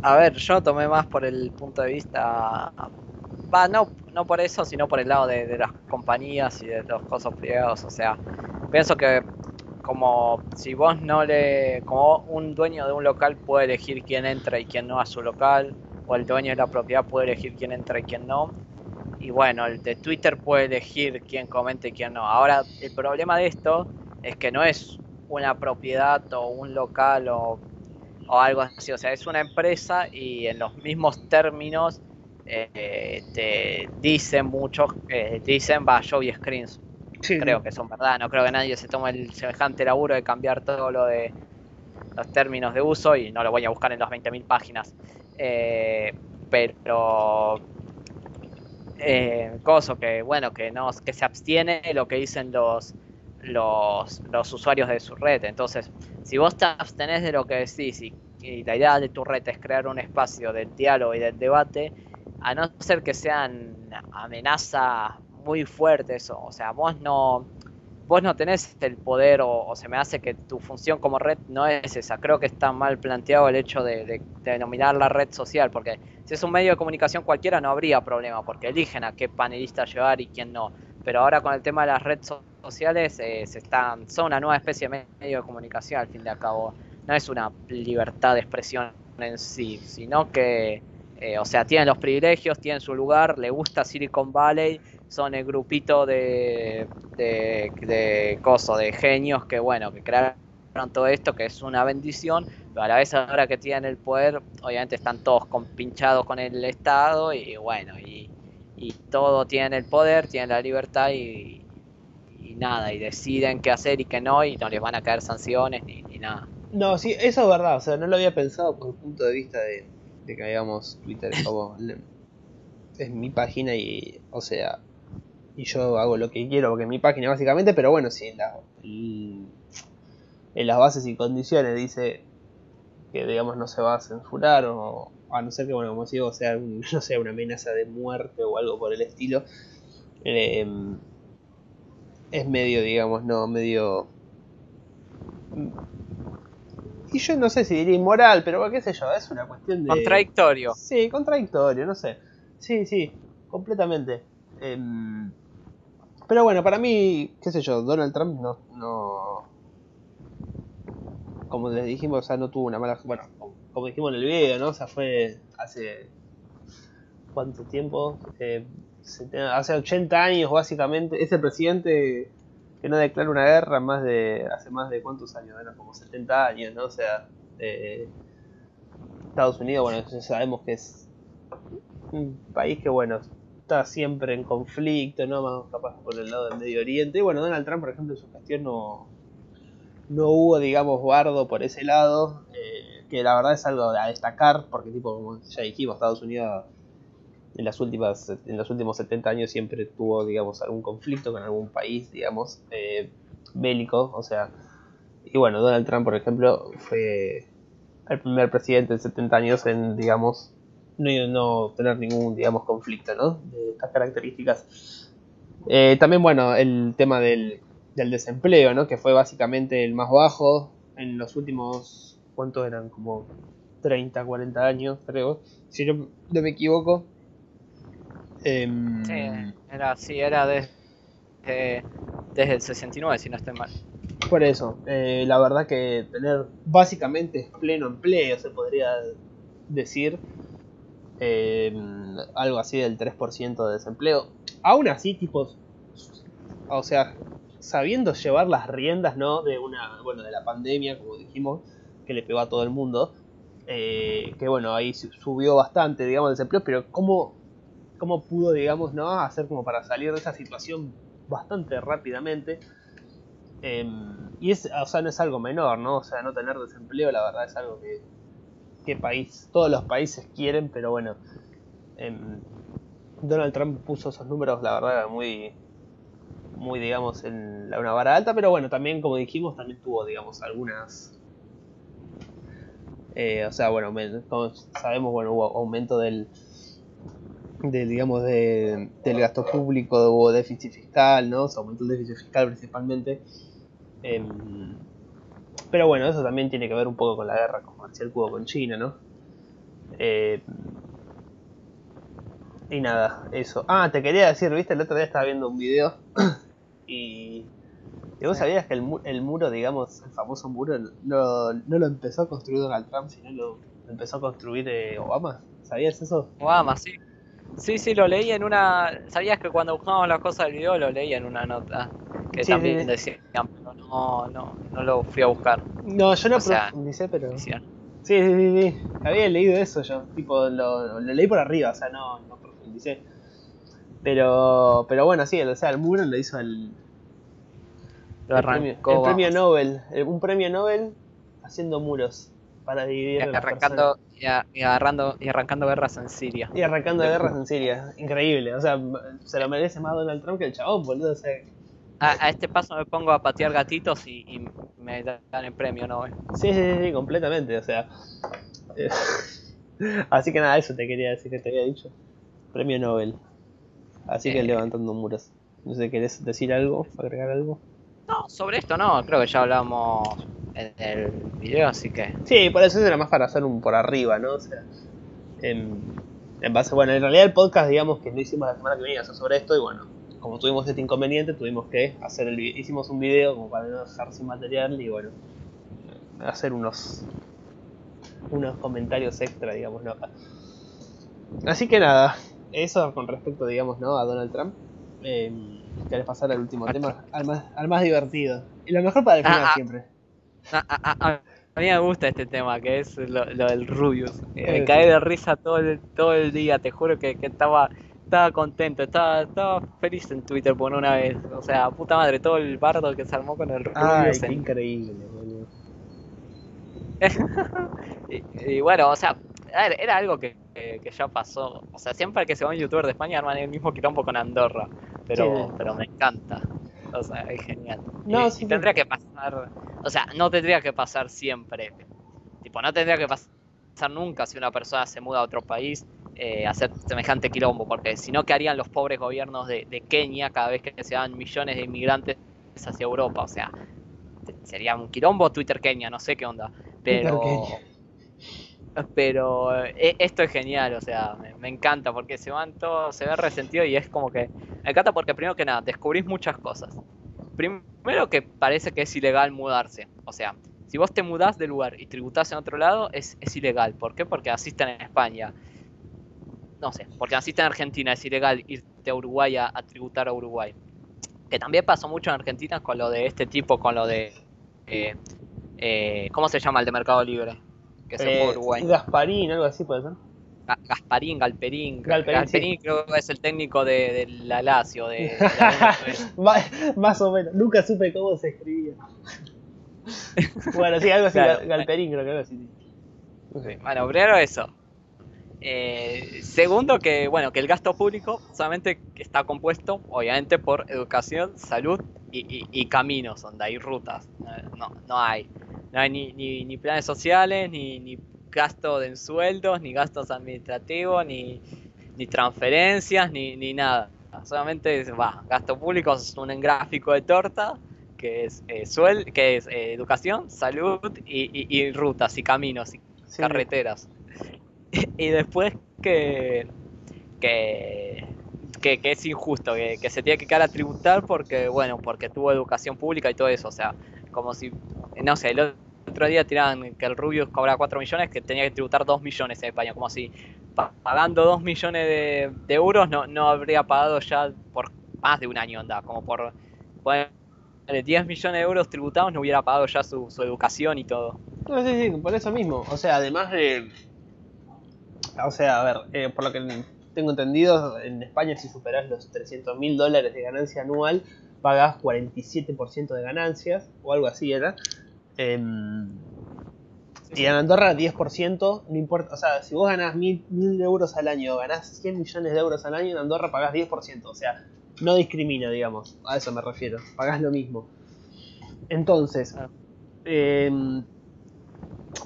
A ver, yo tomé más por el punto de vista... Va, no por eso, sino por el lado de las compañías y de los cosas privados. O sea, pienso que como si vos no le... Como un dueño de un local puede elegir quién entra y quién no a su local, o el dueño de la propiedad puede elegir quién entra y quién no, y bueno, el de Twitter puede elegir quién comenta y quién no. Ahora, el problema de esto es que no es una propiedad o un local o algo así. O sea, es una empresa y en los mismos términos... te dicen muchos, dicen, va, yo vi screens, sí, creo que son verdad, no creo que nadie se tome el semejante laburo de cambiar todo lo de los términos de uso y no lo voy a buscar en las 20.000 páginas, pero coso que bueno, que no, que se abstiene lo que dicen los usuarios de su red. Entonces, si vos te abstenés de lo que decís y la idea de tu red es crear un espacio del diálogo y del debate, a no ser que sean amenazas muy fuertes, o sea, vos no tenés el poder, o se me hace que tu función como red no es esa. Creo que está mal planteado el hecho de denominar la red social, porque si es un medio de comunicación cualquiera no habría problema, porque eligen a qué panelista llevar y quién no. Pero ahora con el tema de las redes sociales son una nueva especie de medio de comunicación, al fin y al cabo. No es una libertad de expresión en sí, sino que... o sea, tienen los privilegios, tienen su lugar, le gusta Silicon Valley, son el grupito de genios que bueno, que crearon todo esto, que es una bendición, pero a la vez ahora que tienen el poder, obviamente están todos compinchados con el Estado y bueno, y todo tienen el poder, tienen la libertad y nada, y deciden qué hacer y qué no, y no les van a caer sanciones ni nada. No, sí, eso es verdad, o sea, no lo había pensado por el punto de vista de que digamos Twitter como es mi página y, o sea, y yo hago lo que quiero porque es mi página básicamente, pero bueno, si en las bases y condiciones dice que digamos no se va a censurar, o a no ser que bueno, como si digo, sea no sea una amenaza de muerte o algo por el estilo, es medio, digamos, no, medio... Y yo no sé si diría inmoral, pero qué sé yo, es una cuestión de... Contradictorio. Sí, contradictorio, no sé. Sí, completamente. Pero bueno, para mí, qué sé yo, Donald Trump no... Como les dijimos, o sea, no tuvo una mala... Bueno, como dijimos en el video, ¿no? O sea, fue hace... ¿Cuánto tiempo? Hace 80 años, básicamente. Ese presidente... que no declara una guerra hace más de cuántos años, bueno, como 70 años, ¿no? O sea, Estados Unidos, bueno, ya sabemos que es un país que, bueno, está siempre en conflicto, ¿no? Más capaz por el lado del Medio Oriente. Y bueno, Donald Trump, por ejemplo, en su gestión no hubo, digamos, bardo por ese lado, que la verdad es algo a destacar, porque, tipo, como ya dijimos, Estados Unidos... en los últimos 70 años siempre tuvo, digamos, algún conflicto con algún país, digamos, bélico, o sea, y bueno, Donald Trump, por ejemplo, fue el primer presidente de 70 años en, digamos, no tener ningún, digamos, conflicto, ¿no?, de estas características. También, bueno, el tema del desempleo, ¿no?, que fue básicamente el más bajo en los últimos, ¿cuántos eran?, como 30, 40 años, creo, si no me equivoco. Sí, era así, era desde el 69, si no estoy mal. Por eso, la verdad que tener básicamente pleno empleo, se podría decir, algo así del 3% de desempleo. Aún así, tipos, o sea, sabiendo llevar las riendas, ¿no? De una, bueno, de la pandemia, como dijimos, que le pegó a todo el mundo, que bueno, ahí subió bastante, digamos, el desempleo, pero cómo pudo, digamos, ¿no? Hacer como para salir de esa situación bastante rápidamente. Y es, o sea, no es algo menor, ¿no? O sea, no tener desempleo, la verdad, es algo que todos los países quieren, pero bueno, Donald Trump puso esos números, la verdad, muy, digamos, en una vara alta, pero bueno, también, como dijimos, también tuvo, digamos, algunas... o sea, bueno, como sabemos, bueno, hubo aumento del gasto público, hubo déficit fiscal, ¿no? O sea, aumentó el déficit fiscal principalmente. Pero bueno, eso también tiene que ver un poco con la guerra comercial que hubo con China, ¿no? Y nada, eso. Ah, te quería decir, ¿viste? El otro día estaba viendo un video y vos sabías que el muro, digamos, el famoso muro, no lo empezó a construir Donald Trump, sino lo empezó a construir Obama. ¿Sabías eso? Obama, sí. Sí, lo leí en una... ¿Sabías que cuando buscábamos las cosas del video lo leí en una nota? Que sí, también decían, pero no lo fui a buscar. No, yo no profundicé, pero... Sí, había leído eso yo, tipo, lo leí por arriba, o sea, no profundicé. Pero bueno, sí, o sea, el muro lo hizo el premio Nobel, un premio Nobel haciendo muros. Para dividir y arrancando guerras en Siria. Y arrancando guerras en Siria. Increíble. O sea, se lo merece más Donald Trump que el chabón, boludo. O sea, a este paso me pongo a patear gatitos y me dan el premio Nobel. Sí, completamente. O sea. Así que nada, eso te quería decir que te había dicho. Premio Nobel. Así que levantando muros. No sé, ¿querés decir algo? ¿Agregar algo? No, sobre esto no. Creo que ya hablamos... el video, así que... Sí, por eso era más para hacer un por arriba, ¿no? O sea, en base... Bueno, en realidad el podcast, digamos, que lo hicimos la semana que venía, o sea, sobre esto, y bueno, como tuvimos este inconveniente, tuvimos que hacer hicimos un video como para no dejar sin material, y bueno, hacer unos comentarios extra, digamos, ¿no? Así que nada, eso con respecto, digamos, ¿no? A Donald Trump. ¿Querés pasar al último tema? Al más divertido. Y lo mejor para el final siempre. A mí me gusta este tema, que es lo del Rubius. Me caí de risa todo el día, te juro que estaba contento, estaba feliz en Twitter por una vez. O sea, puta madre, todo el bardo que se armó con el Rubius. Ay, qué increíble, boludo. y bueno, o sea, era algo que ya pasó. O sea, siempre que se va un youtuber de España arman el mismo quilombo con Andorra, pero me encanta. O sea, es genial. No, sí, tendría que pasar. O sea, no tendría que pasar siempre. Tipo, no tendría que pasar nunca si una persona se muda a otro país, hacer semejante quilombo. Porque si no, ¿qué harían los pobres gobiernos de Kenia cada vez que se dan millones de inmigrantes hacia Europa? O sea, sería un quilombo Twitter Kenia, no sé qué onda. Pero esto es genial, o sea, me encanta porque se van todos, se ve resentido y es como que... Me encanta porque primero que nada, descubrís muchas cosas. Primero que parece que es ilegal mudarse, o sea, si vos te mudás de lugar y tributás en otro lado, es ilegal. ¿Por qué? Porque naciste en España. No sé, porque naciste en Argentina, es ilegal irte a Uruguay a tributar a Uruguay. Que también pasó mucho en Argentina con lo de este tipo, con lo de... ¿cómo se llama el de Mercado Libre? Que se fue a Uruguay. Gasparín, algo así puede ser. Galperín sí. Creo que es el técnico de la Lazio. Más o menos, nunca supe cómo se escribía. Bueno, sí, algo así, claro. Galperín creo que algo así. Okay. Bueno, primero eso. Segundo que, bueno, que el gasto público solamente está compuesto, obviamente, por educación, salud y caminos, onda, y rutas. No hay ni planes sociales, ni gasto en sueldos, ni gastos administrativos, ni transferencias, ni nada. Solamente gasto público es un gráfico de torta, que es educación, salud y rutas y caminos y carreteras. Y después que que es injusto, que se tiene que quedar a tributar porque, bueno, porque tuvo educación pública y todo eso, o sea, como si, no sé, el otro día tiraban que el Rubius cobraba 4 millones, que tenía que tributar 2 millones en España, como si pagando 2 millones de euros no habría pagado ya por más de un año, onda, como por 10 millones de euros tributados no hubiera pagado ya su educación y todo. No, sí, sí, por eso mismo, o sea, además de... O sea, a ver, por lo que tengo entendido, en España si superás los $300.000 de ganancia anual, pagás 47% de ganancias, o algo así era. Y en Andorra 10%, no importa, o sea, si vos ganás 1.000 euros al año, o ganás 100 millones de euros al año, en Andorra pagás 10%, o sea, no discrimina, digamos, a eso me refiero, pagás lo mismo. Entonces,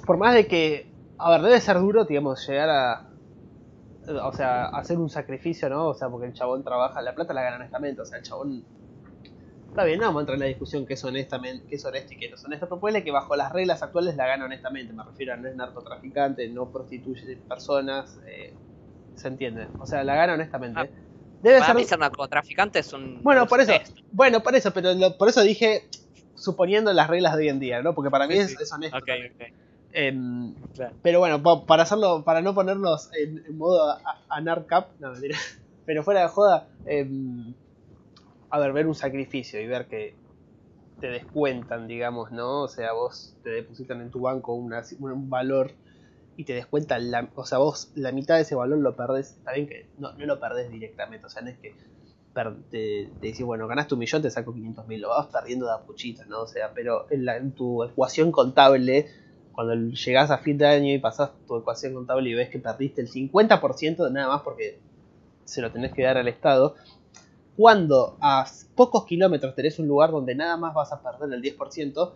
por más de que, a ver, debe ser duro, digamos, llegar a... O sea, hacer un sacrificio, ¿no? O sea, porque el chabón trabaja, la plata la gana honestamente. O sea, el chabón... Está bien, no vamos a entrar en la discusión que es honestamente, que es honesto y que no es honesto. Pero puede que bajo las reglas actuales la gana honestamente. Me refiero a no es narcotraficante, no prostituye personas. ¿Se entiende? O sea, la gana honestamente. Ah, debe para ser... mí ser narcotraficante es un... Bueno, por eso. Test. Bueno, por eso. Pero por eso dije, suponiendo las reglas de hoy en día, ¿no? Porque para mí sí, es honesto. Okay, okay. Claro. Pero bueno, para hacerlo, para no ponernos en modo anarcap, no mentira, pero fuera de joda, a ver un sacrificio y ver que te descuentan, digamos, ¿no? O sea, vos te depositan en tu banco un valor y te descuentan, o sea, vos la mitad de ese valor lo perdés, está bien que no lo perdés directamente, o sea, no es que te decís, bueno, ganaste 1.000.000, te saco 500.000, lo vas perdiendo de a puchito, ¿no? O sea, pero en tu ecuación contable... Cuando llegás a fin de año y pasás tu ecuación contable y ves que perdiste el 50% de nada más porque se lo tenés que dar al Estado. Cuando a pocos kilómetros tenés un lugar donde nada más vas a perder el 10%.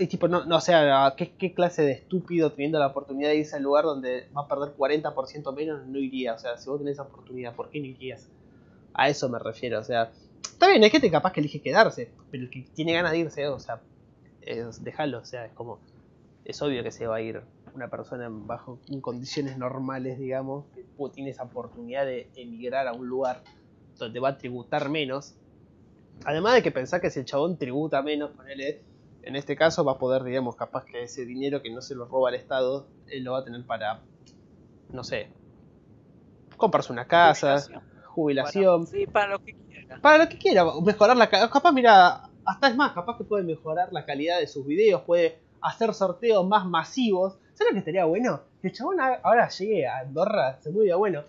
Es tipo, no o sea, ¿qué clase de estúpido teniendo la oportunidad de irse al lugar donde va a perder 40% menos no iría? O sea, si vos tenés esa oportunidad, ¿por qué no irías? A eso me refiero, o sea... Está bien, hay gente capaz que elige quedarse, pero el que tiene ganas de irse, o sea, déjalo, o sea, es como... Es obvio que se va a ir una persona bajo en condiciones normales, digamos, que tiene esa oportunidad de emigrar a un lugar donde va a tributar menos. Además de que pensar que si el chabón tributa menos, ponele, en este caso va a poder, digamos, capaz que ese dinero que no se lo roba el Estado, él lo va a tener para, no sé, comprarse una casa, jubilación. Bueno, sí, para lo que quiera. Para lo que quiera, mejorar la calidad. Capaz, mira, hasta es más, capaz que puede mejorar la calidad de sus videos, puede... hacer sorteos más masivos. ¿Sabes lo que estaría bueno? Que el chabón ahora llegue a Andorra, se mueve, bueno,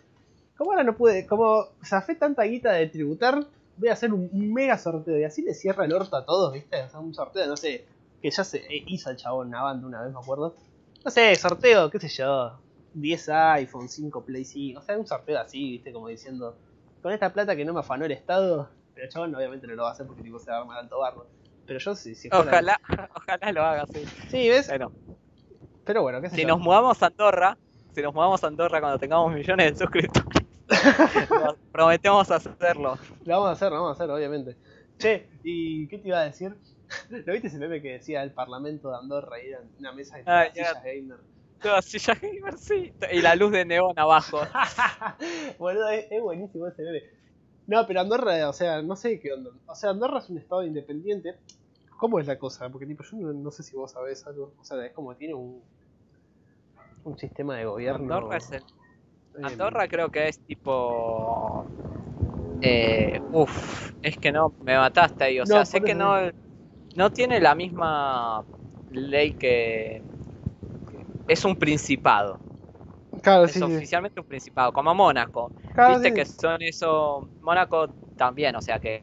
como ahora no puede, como zafé tanta guita de tributar, voy a hacer un mega sorteo y así le cierra el orto a todos, ¿viste? O sea, un sorteo, no sé, que ya se hizo el chabón Navando una vez, me acuerdo, no sé, sorteo, qué sé yo, 10 iPhone, 5 Play 5, o sea, un sorteo así, ¿viste? Como diciendo, con esta plata que no me afanó el Estado, pero el chabón obviamente no lo va a hacer porque tipo se va a armar alto barro. Pero yo sí, si fuera... Ojalá lo haga, sí. Sí, ¿ves? Bueno. Pero bueno, ¿qué sé yo? Nos mudamos a Andorra, si nos mudamos a Andorra cuando tengamos millones de suscriptores, prometemos hacerlo. Lo vamos a hacer, obviamente. Che, ¿y qué te iba a decir? ¿Lo viste ese meme que decía el Parlamento de Andorra y era una mesa de sillas gamer? Todas sillas gamer, sí. Y la luz de neón abajo. Boludo, es buenísimo ese meme. No, pero Andorra, o sea, no sé qué onda. O sea, Andorra es un estado independiente. ¿Cómo es la cosa? Porque tipo, yo no sé si vos sabés algo. O sea, es como tiene un sistema de gobierno. Andorra es Andorra creo que es tipo... es que no, me mataste ahí. O sea, sé que no tiene la misma ley que... Es un principado. Claro, es oficialmente un principado, como Mónaco. Claro, viste que son eso. Mónaco también, o sea que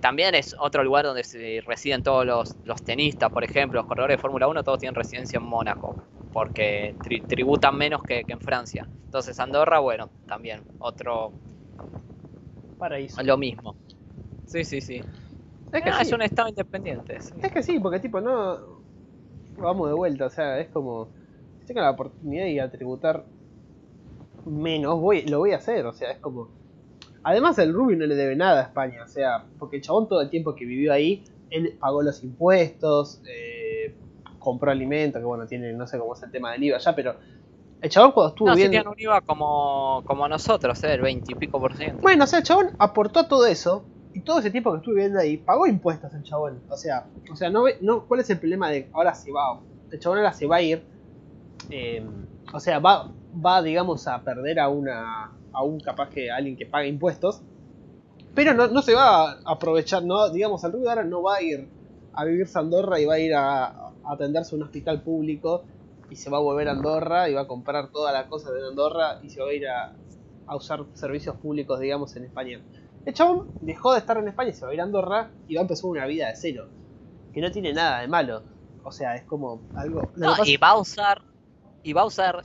también es otro lugar donde se residen todos los tenistas, por ejemplo, los corredores de Fórmula 1, todos tienen residencia en Mónaco, porque tributan menos que en Francia. Entonces Andorra, bueno, también, otro paraíso. Lo mismo. Sí, sí, sí. Es que es un estado independiente. Sí. Es que sí, porque tipo no. Vamos de vuelta, o sea, es como. Tengo la oportunidad de ir a tributar menos, lo voy a hacer, o sea, es como... Además el Rubius no le debe nada a España, o sea, porque el chabón todo el tiempo que vivió ahí, él pagó los impuestos, compró alimentos, que bueno, tiene, no sé cómo es el tema del IVA ya, pero El chabón cuando estuvo viendo... No, si tiene un IVA como nosotros, el 20 y pico por ciento. Bueno, o sea, el chabón aportó a todo eso. Y todo ese tiempo que estuve viviendo ahí, pagó impuestos el chabón. O sea, no, ¿cuál es el problema de ahora se va? El chabón ahora se va a ir. O sea, va, digamos, a perder a un capaz que a alguien que paga impuestos. Pero no se va a aprovechar, no, digamos, al Rubio ahora no va a ir a vivirse a Andorra y va a ir a atenderse a un hospital público. Y se va a volver a Andorra y va a comprar toda la cosa de Andorra y se va a ir a usar servicios públicos, digamos, en España. El chabón dejó de estar en España y se va a ir a Andorra y va a empezar una vida de cero. Que no tiene nada de malo. O sea, es como algo... No, pasa... y va a usar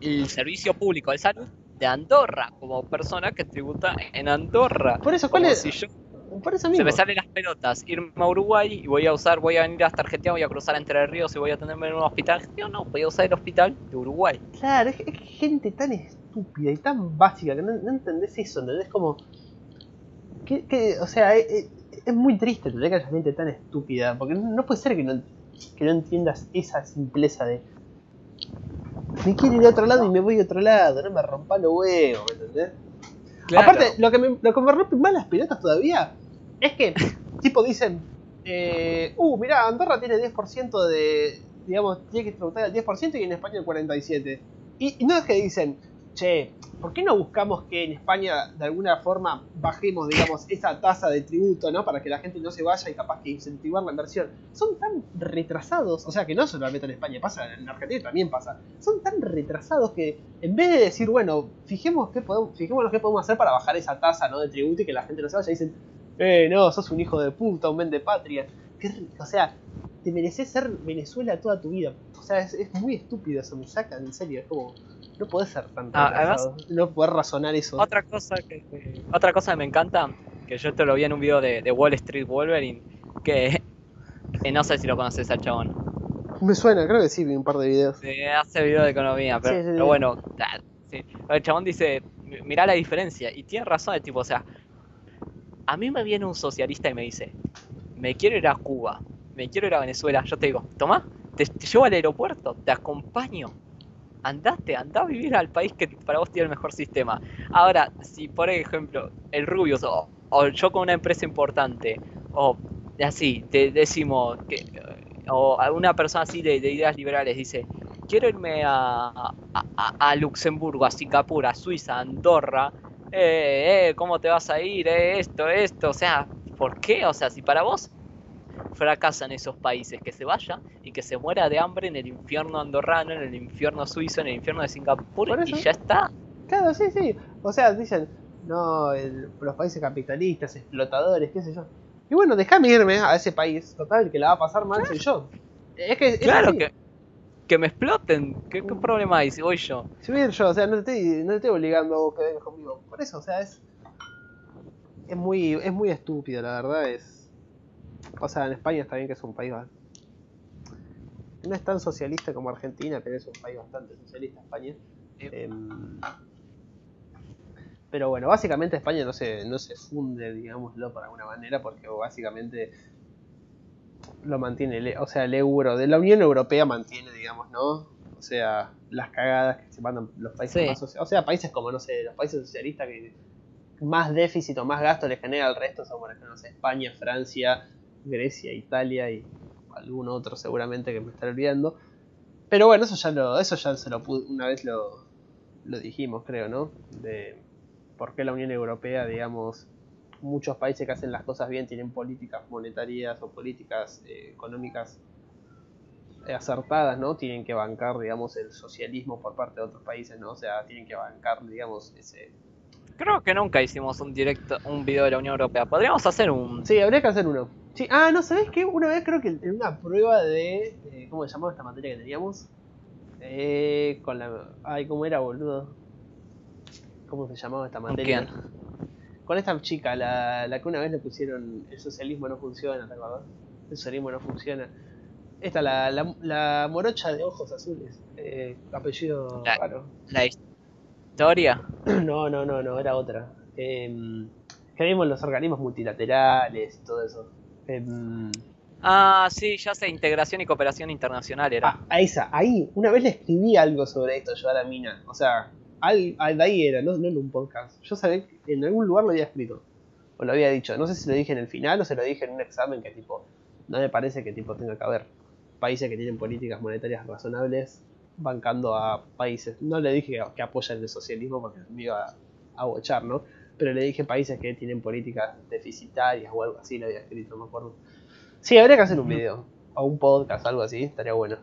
el servicio público de salud de Andorra como persona que tributa en Andorra. Por eso, ¿cuál es? Si yo... Por eso mismo. Se me salen las pelotas, irme a Uruguay y voy a venir hasta Argentina, voy a cruzar Entre Ríos y voy a atenderme en un hospital. Yo no, voy a usar el hospital de Uruguay. Claro, es gente tan estúpida y tan básica que no entendés eso, ¿entendés? Como... Que, o sea, es muy triste tener que haya gente tan estúpida, porque no puede ser que no entiendas esa simpleza de... Me quiero ir a otro lado y me voy a otro lado, no me rompa los huevos, ¿entendés? Claro. Aparte, lo que me rompen más las pelotas todavía es que, tipo, dicen, mirá, Andorra tiene 10% de, digamos, tiene que tributar el 10% y en España el 47%. Y no es que dicen, che, ¿por qué no buscamos que en España de alguna forma bajemos, digamos, esa tasa de tributo, ¿no? Para que la gente no se vaya y capaz que incentivar la inversión. Son tan retrasados, o sea, que no solamente en España pasa, en Argentina también pasa. Son tan retrasados que en vez de decir, bueno, fijémonos qué podemos hacer para bajar esa tasa, ¿no? De tributo y que la gente no se vaya, dicen... no, sos un hijo de puta, un vendepatria. O sea, te mereces ser Venezuela toda tu vida. O sea, es muy estúpido eso, me sacan, en serio. Es como, no podés ser tan retrasado, no podés razonar eso. Otra cosa que me encanta, que yo te lo vi en un video de Wall Street Wolverine, que no sé si lo conoces al chabón. Me suena, creo que sí, vi un par de videos. Hace videos de economía, pero, sí. Pero bueno, sí. El chabón dice, mirá la diferencia, y tiene razón, el tipo, o sea... A mí me viene un socialista y me dice, me quiero ir a Cuba, me quiero ir a Venezuela. Yo te digo, tomá, te llevo al aeropuerto, te acompaño. Andá a vivir al país que para vos tiene el mejor sistema. Ahora, si por ejemplo, el Rubius o yo con una empresa importante, o así, te decimos, que, o una persona así de ideas liberales dice, quiero irme a Luxemburgo, a Singapur, a Suiza, a Andorra... ¿cómo te vas a ir? Esto, o sea, ¿por qué? O sea, si para vos fracasan esos países, que se vaya y que se muera de hambre en el infierno andorrano, en el infierno suizo, en el infierno de Singapur, y ya está. Claro, sí, o sea, dicen, no, los países capitalistas, explotadores, qué sé yo. Y bueno, déjame irme a ese país, total, que la va a pasar mal, soy yo. Es que es claro así. Que me exploten, ¿qué problema hay si voy yo? Si voy yo, o sea, no te estoy obligando a vos que vengas conmigo. Por eso, o sea, es muy estúpido, la verdad es... O sea, en España está bien que es un país... No es tan socialista como Argentina, pero es un país bastante socialista, España. Sí. Pero bueno, básicamente España no se funde, digámoslo, por alguna manera, porque básicamente... lo mantiene, o sea, el euro de la Unión Europea mantiene, digamos, ¿no? O sea, las cagadas que se mandan los países más socialistas, o sea, países como, no sé, los países socialistas que más déficit o más gasto les genera al resto son, por ejemplo, no sé, España, Francia, Grecia, Italia y algún otro seguramente que me estaré olvidando. Pero bueno, una vez lo dijimos, creo, ¿no? De por qué la Unión Europea, digamos... Muchos países que hacen las cosas bien tienen políticas monetarias o políticas económicas acertadas, ¿no? Tienen que bancar, digamos, el socialismo por parte de otros países, ¿no? O sea, tienen que bancar, digamos, ese... Creo que nunca hicimos un video de la Unión Europea. Podríamos hacer un... Sí, habría que hacer uno. Sí. Ah, no, ¿sabés qué? Una vez creo que en una prueba de... ¿cómo se llamaba esta materia que teníamos? Con la... Ay, ¿cómo era, boludo? ¿Cómo se llamaba esta materia? ¿Con quién? Con esta chica, la que una vez le pusieron el socialismo no funciona, ¿te acuerdas? El socialismo no funciona. Esta, la morocha de ojos azules, apellido raro. ¿La historia? No, era otra. Creímos los organismos multilaterales y todo eso. Ah, sí, ya sé, integración y cooperación internacional era. Ah, a esa, ahí, una vez le escribí algo sobre esto yo a la mina. O sea, de ahí era, no en un podcast. Yo sabía que en algún lugar lo había escrito. O lo había dicho, no sé si lo dije en el final o se lo dije en un examen que tipo, no me parece que tipo tenga que haber países que tienen políticas monetarias razonables bancando a países. No le dije que apoyan el socialismo porque me iba a bochar, ¿no? Pero le dije países que tienen políticas deficitarias o algo así, lo había escrito, me acuerdo. Sí, habría que hacer un video, o un podcast, algo así, estaría bueno.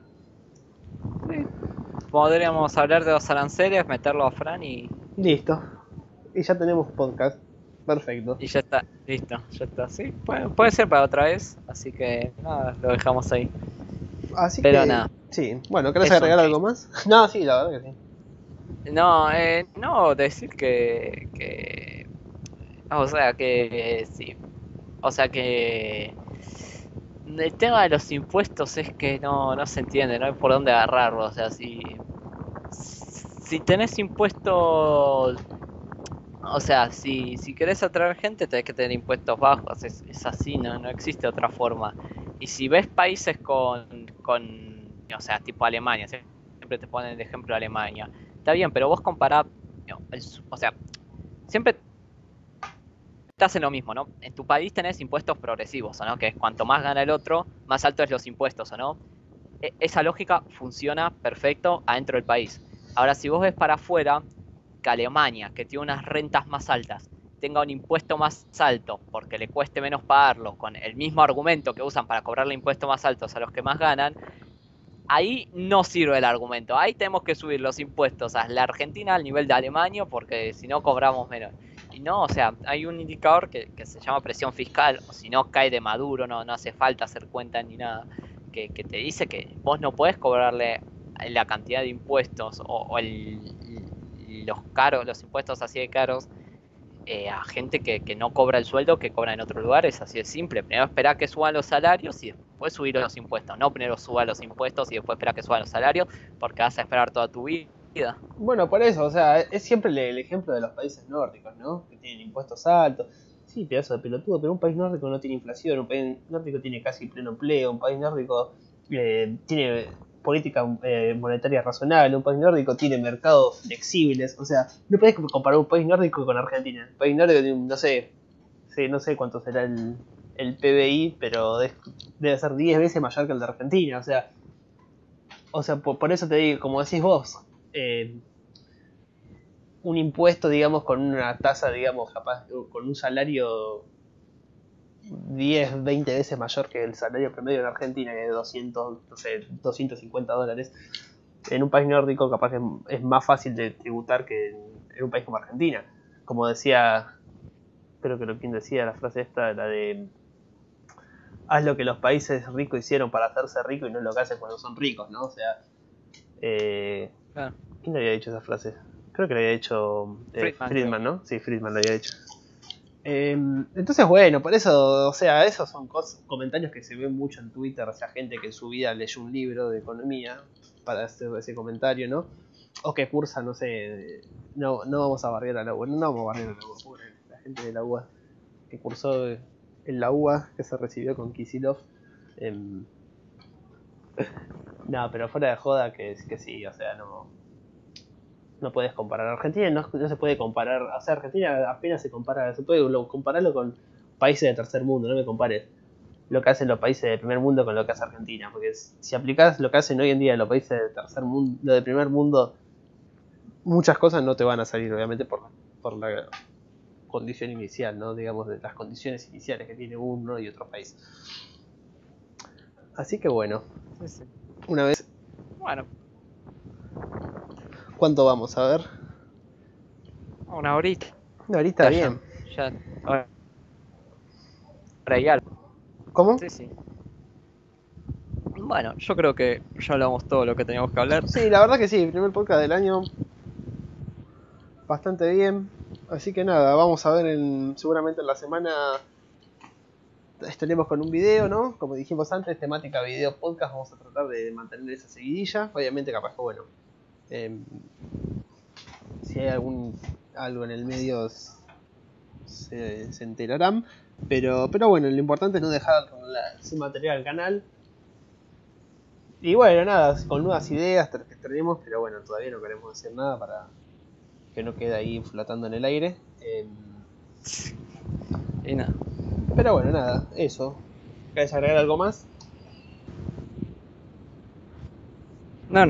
Sí. Podríamos hablar de los aranceles, meterlo a Fran y... Listo. Y ya tenemos podcast. Perfecto. Y ya está, listo, ya está. Sí, puede ser para otra vez, así que nada, lo dejamos ahí. Así pero que... nada. Sí, bueno, ¿querés agregar algo más? No, sí, la verdad que sí. No, no, decir que... O sea, que... sí. O sea, que... El tema de los impuestos es que no se entiende, no hay por dónde agarrarlo. O sea, si tenés impuestos, o sea, si querés atraer gente tenés que tener impuestos bajos, es así, no existe otra forma. Y si ves países con o sea, tipo Alemania, siempre te ponen el ejemplo de Alemania, está bien, pero vos compará, o sea, siempre... estás en lo mismo, ¿no? En tu país tenés impuestos progresivos, ¿o no? Que es cuanto más gana el otro, más alto es los impuestos, ¿o no? Esa lógica funciona perfecto adentro del país. Ahora, si vos ves para afuera, que Alemania, que tiene unas rentas más altas, tenga un impuesto más alto porque le cueste menos pagarlo, con el mismo argumento que usan para cobrarle impuestos más altos a los que más ganan, ahí no sirve el argumento. Ahí tenemos que subir los impuestos a la Argentina al nivel de Alemania porque si no cobramos menos. Y no, o sea, hay un indicador que se llama presión fiscal, o si no cae de Maduro, no hace falta hacer cuenta ni nada, que te dice que vos no podés cobrarle la cantidad de impuestos o los impuestos así de caros a gente que no cobra el sueldo que cobra en otros lugares, así de simple. Primero esperá que suban los salarios y después subir los impuestos. No primero suba los impuestos y después esperá que suban los salarios, porque vas a esperar toda tu vida. Bueno, por eso, o sea, es siempre el ejemplo de los países nórdicos, ¿no? Que tienen impuestos altos. Sí, pedazo de pelotudo, pero un país nórdico no tiene inflación, un país nórdico tiene casi pleno empleo, un país nórdico tiene política monetaria razonable, un país nórdico tiene mercados flexibles. O sea, no podés comparar un país nórdico con Argentina. Un país nórdico tiene, no sé cuánto será el PBI, pero debe ser 10 veces mayor que el de Argentina. O sea, por eso te digo, como decís vos, un impuesto, digamos, con una tasa, digamos, capaz, con un salario 10, 20 veces mayor que el salario promedio en Argentina, que es $250. En un país nórdico, capaz que es más fácil de tributar que en un país como Argentina. Como decía, creo que quien decía la frase esta, la de haz lo que los países ricos hicieron para hacerse ricos y no lo que hacen cuando son ricos, ¿no? O sea, ¿quién le había dicho esa frase? Creo que lo había dicho Friedman, ¿no? Sí, Friedman lo había dicho. Entonces, bueno, por eso, o sea, esos son comentarios que se ven mucho en Twitter, o sea, gente que en su vida leyó un libro de economía para hacer ese comentario, ¿no? O que cursa, no sé, no vamos a barrer a la UBA, la gente de la UBA que cursó en la UBA, que se recibió con Kicillof. No, pero fuera de joda que sí, o sea, no puedes comparar. Argentina no se puede comparar, o sea, Argentina apenas se compara, se puede compararlo con países de tercer mundo, no me compares lo que hacen los países de primer mundo con lo que hace Argentina, porque si aplicás lo que hacen hoy en día los países de tercer mundo, lo de primer mundo, muchas cosas no te van a salir, obviamente, por la condición inicial, ¿no? Digamos, de las condiciones iniciales que tiene uno y otro país. Así que bueno, sí. Una vez. Bueno. ¿Cuánto vamos? A ver. Una horita. Una horita, ya, bien. Ya. Real. ¿Cómo? Sí. Bueno, yo creo que ya hablamos todo lo que teníamos que hablar. Sí, la verdad que sí. Primer podcast del año. Bastante bien. Así que nada, vamos a ver seguramente en la semana... Estaremos con un video, ¿no? Como dijimos antes, temática video podcast, vamos a tratar de mantener esa seguidilla. Obviamente, capaz que bueno, si hay algo en el medio se enterarán. Pero bueno, lo importante es no dejar su material al canal. Y bueno, nada, con nuevas ideas que tenemos, pero bueno, todavía no queremos decir nada para que no quede ahí flotando en el aire. Y nada. Pero bueno, nada, eso. ¿Querés agregar algo más? No.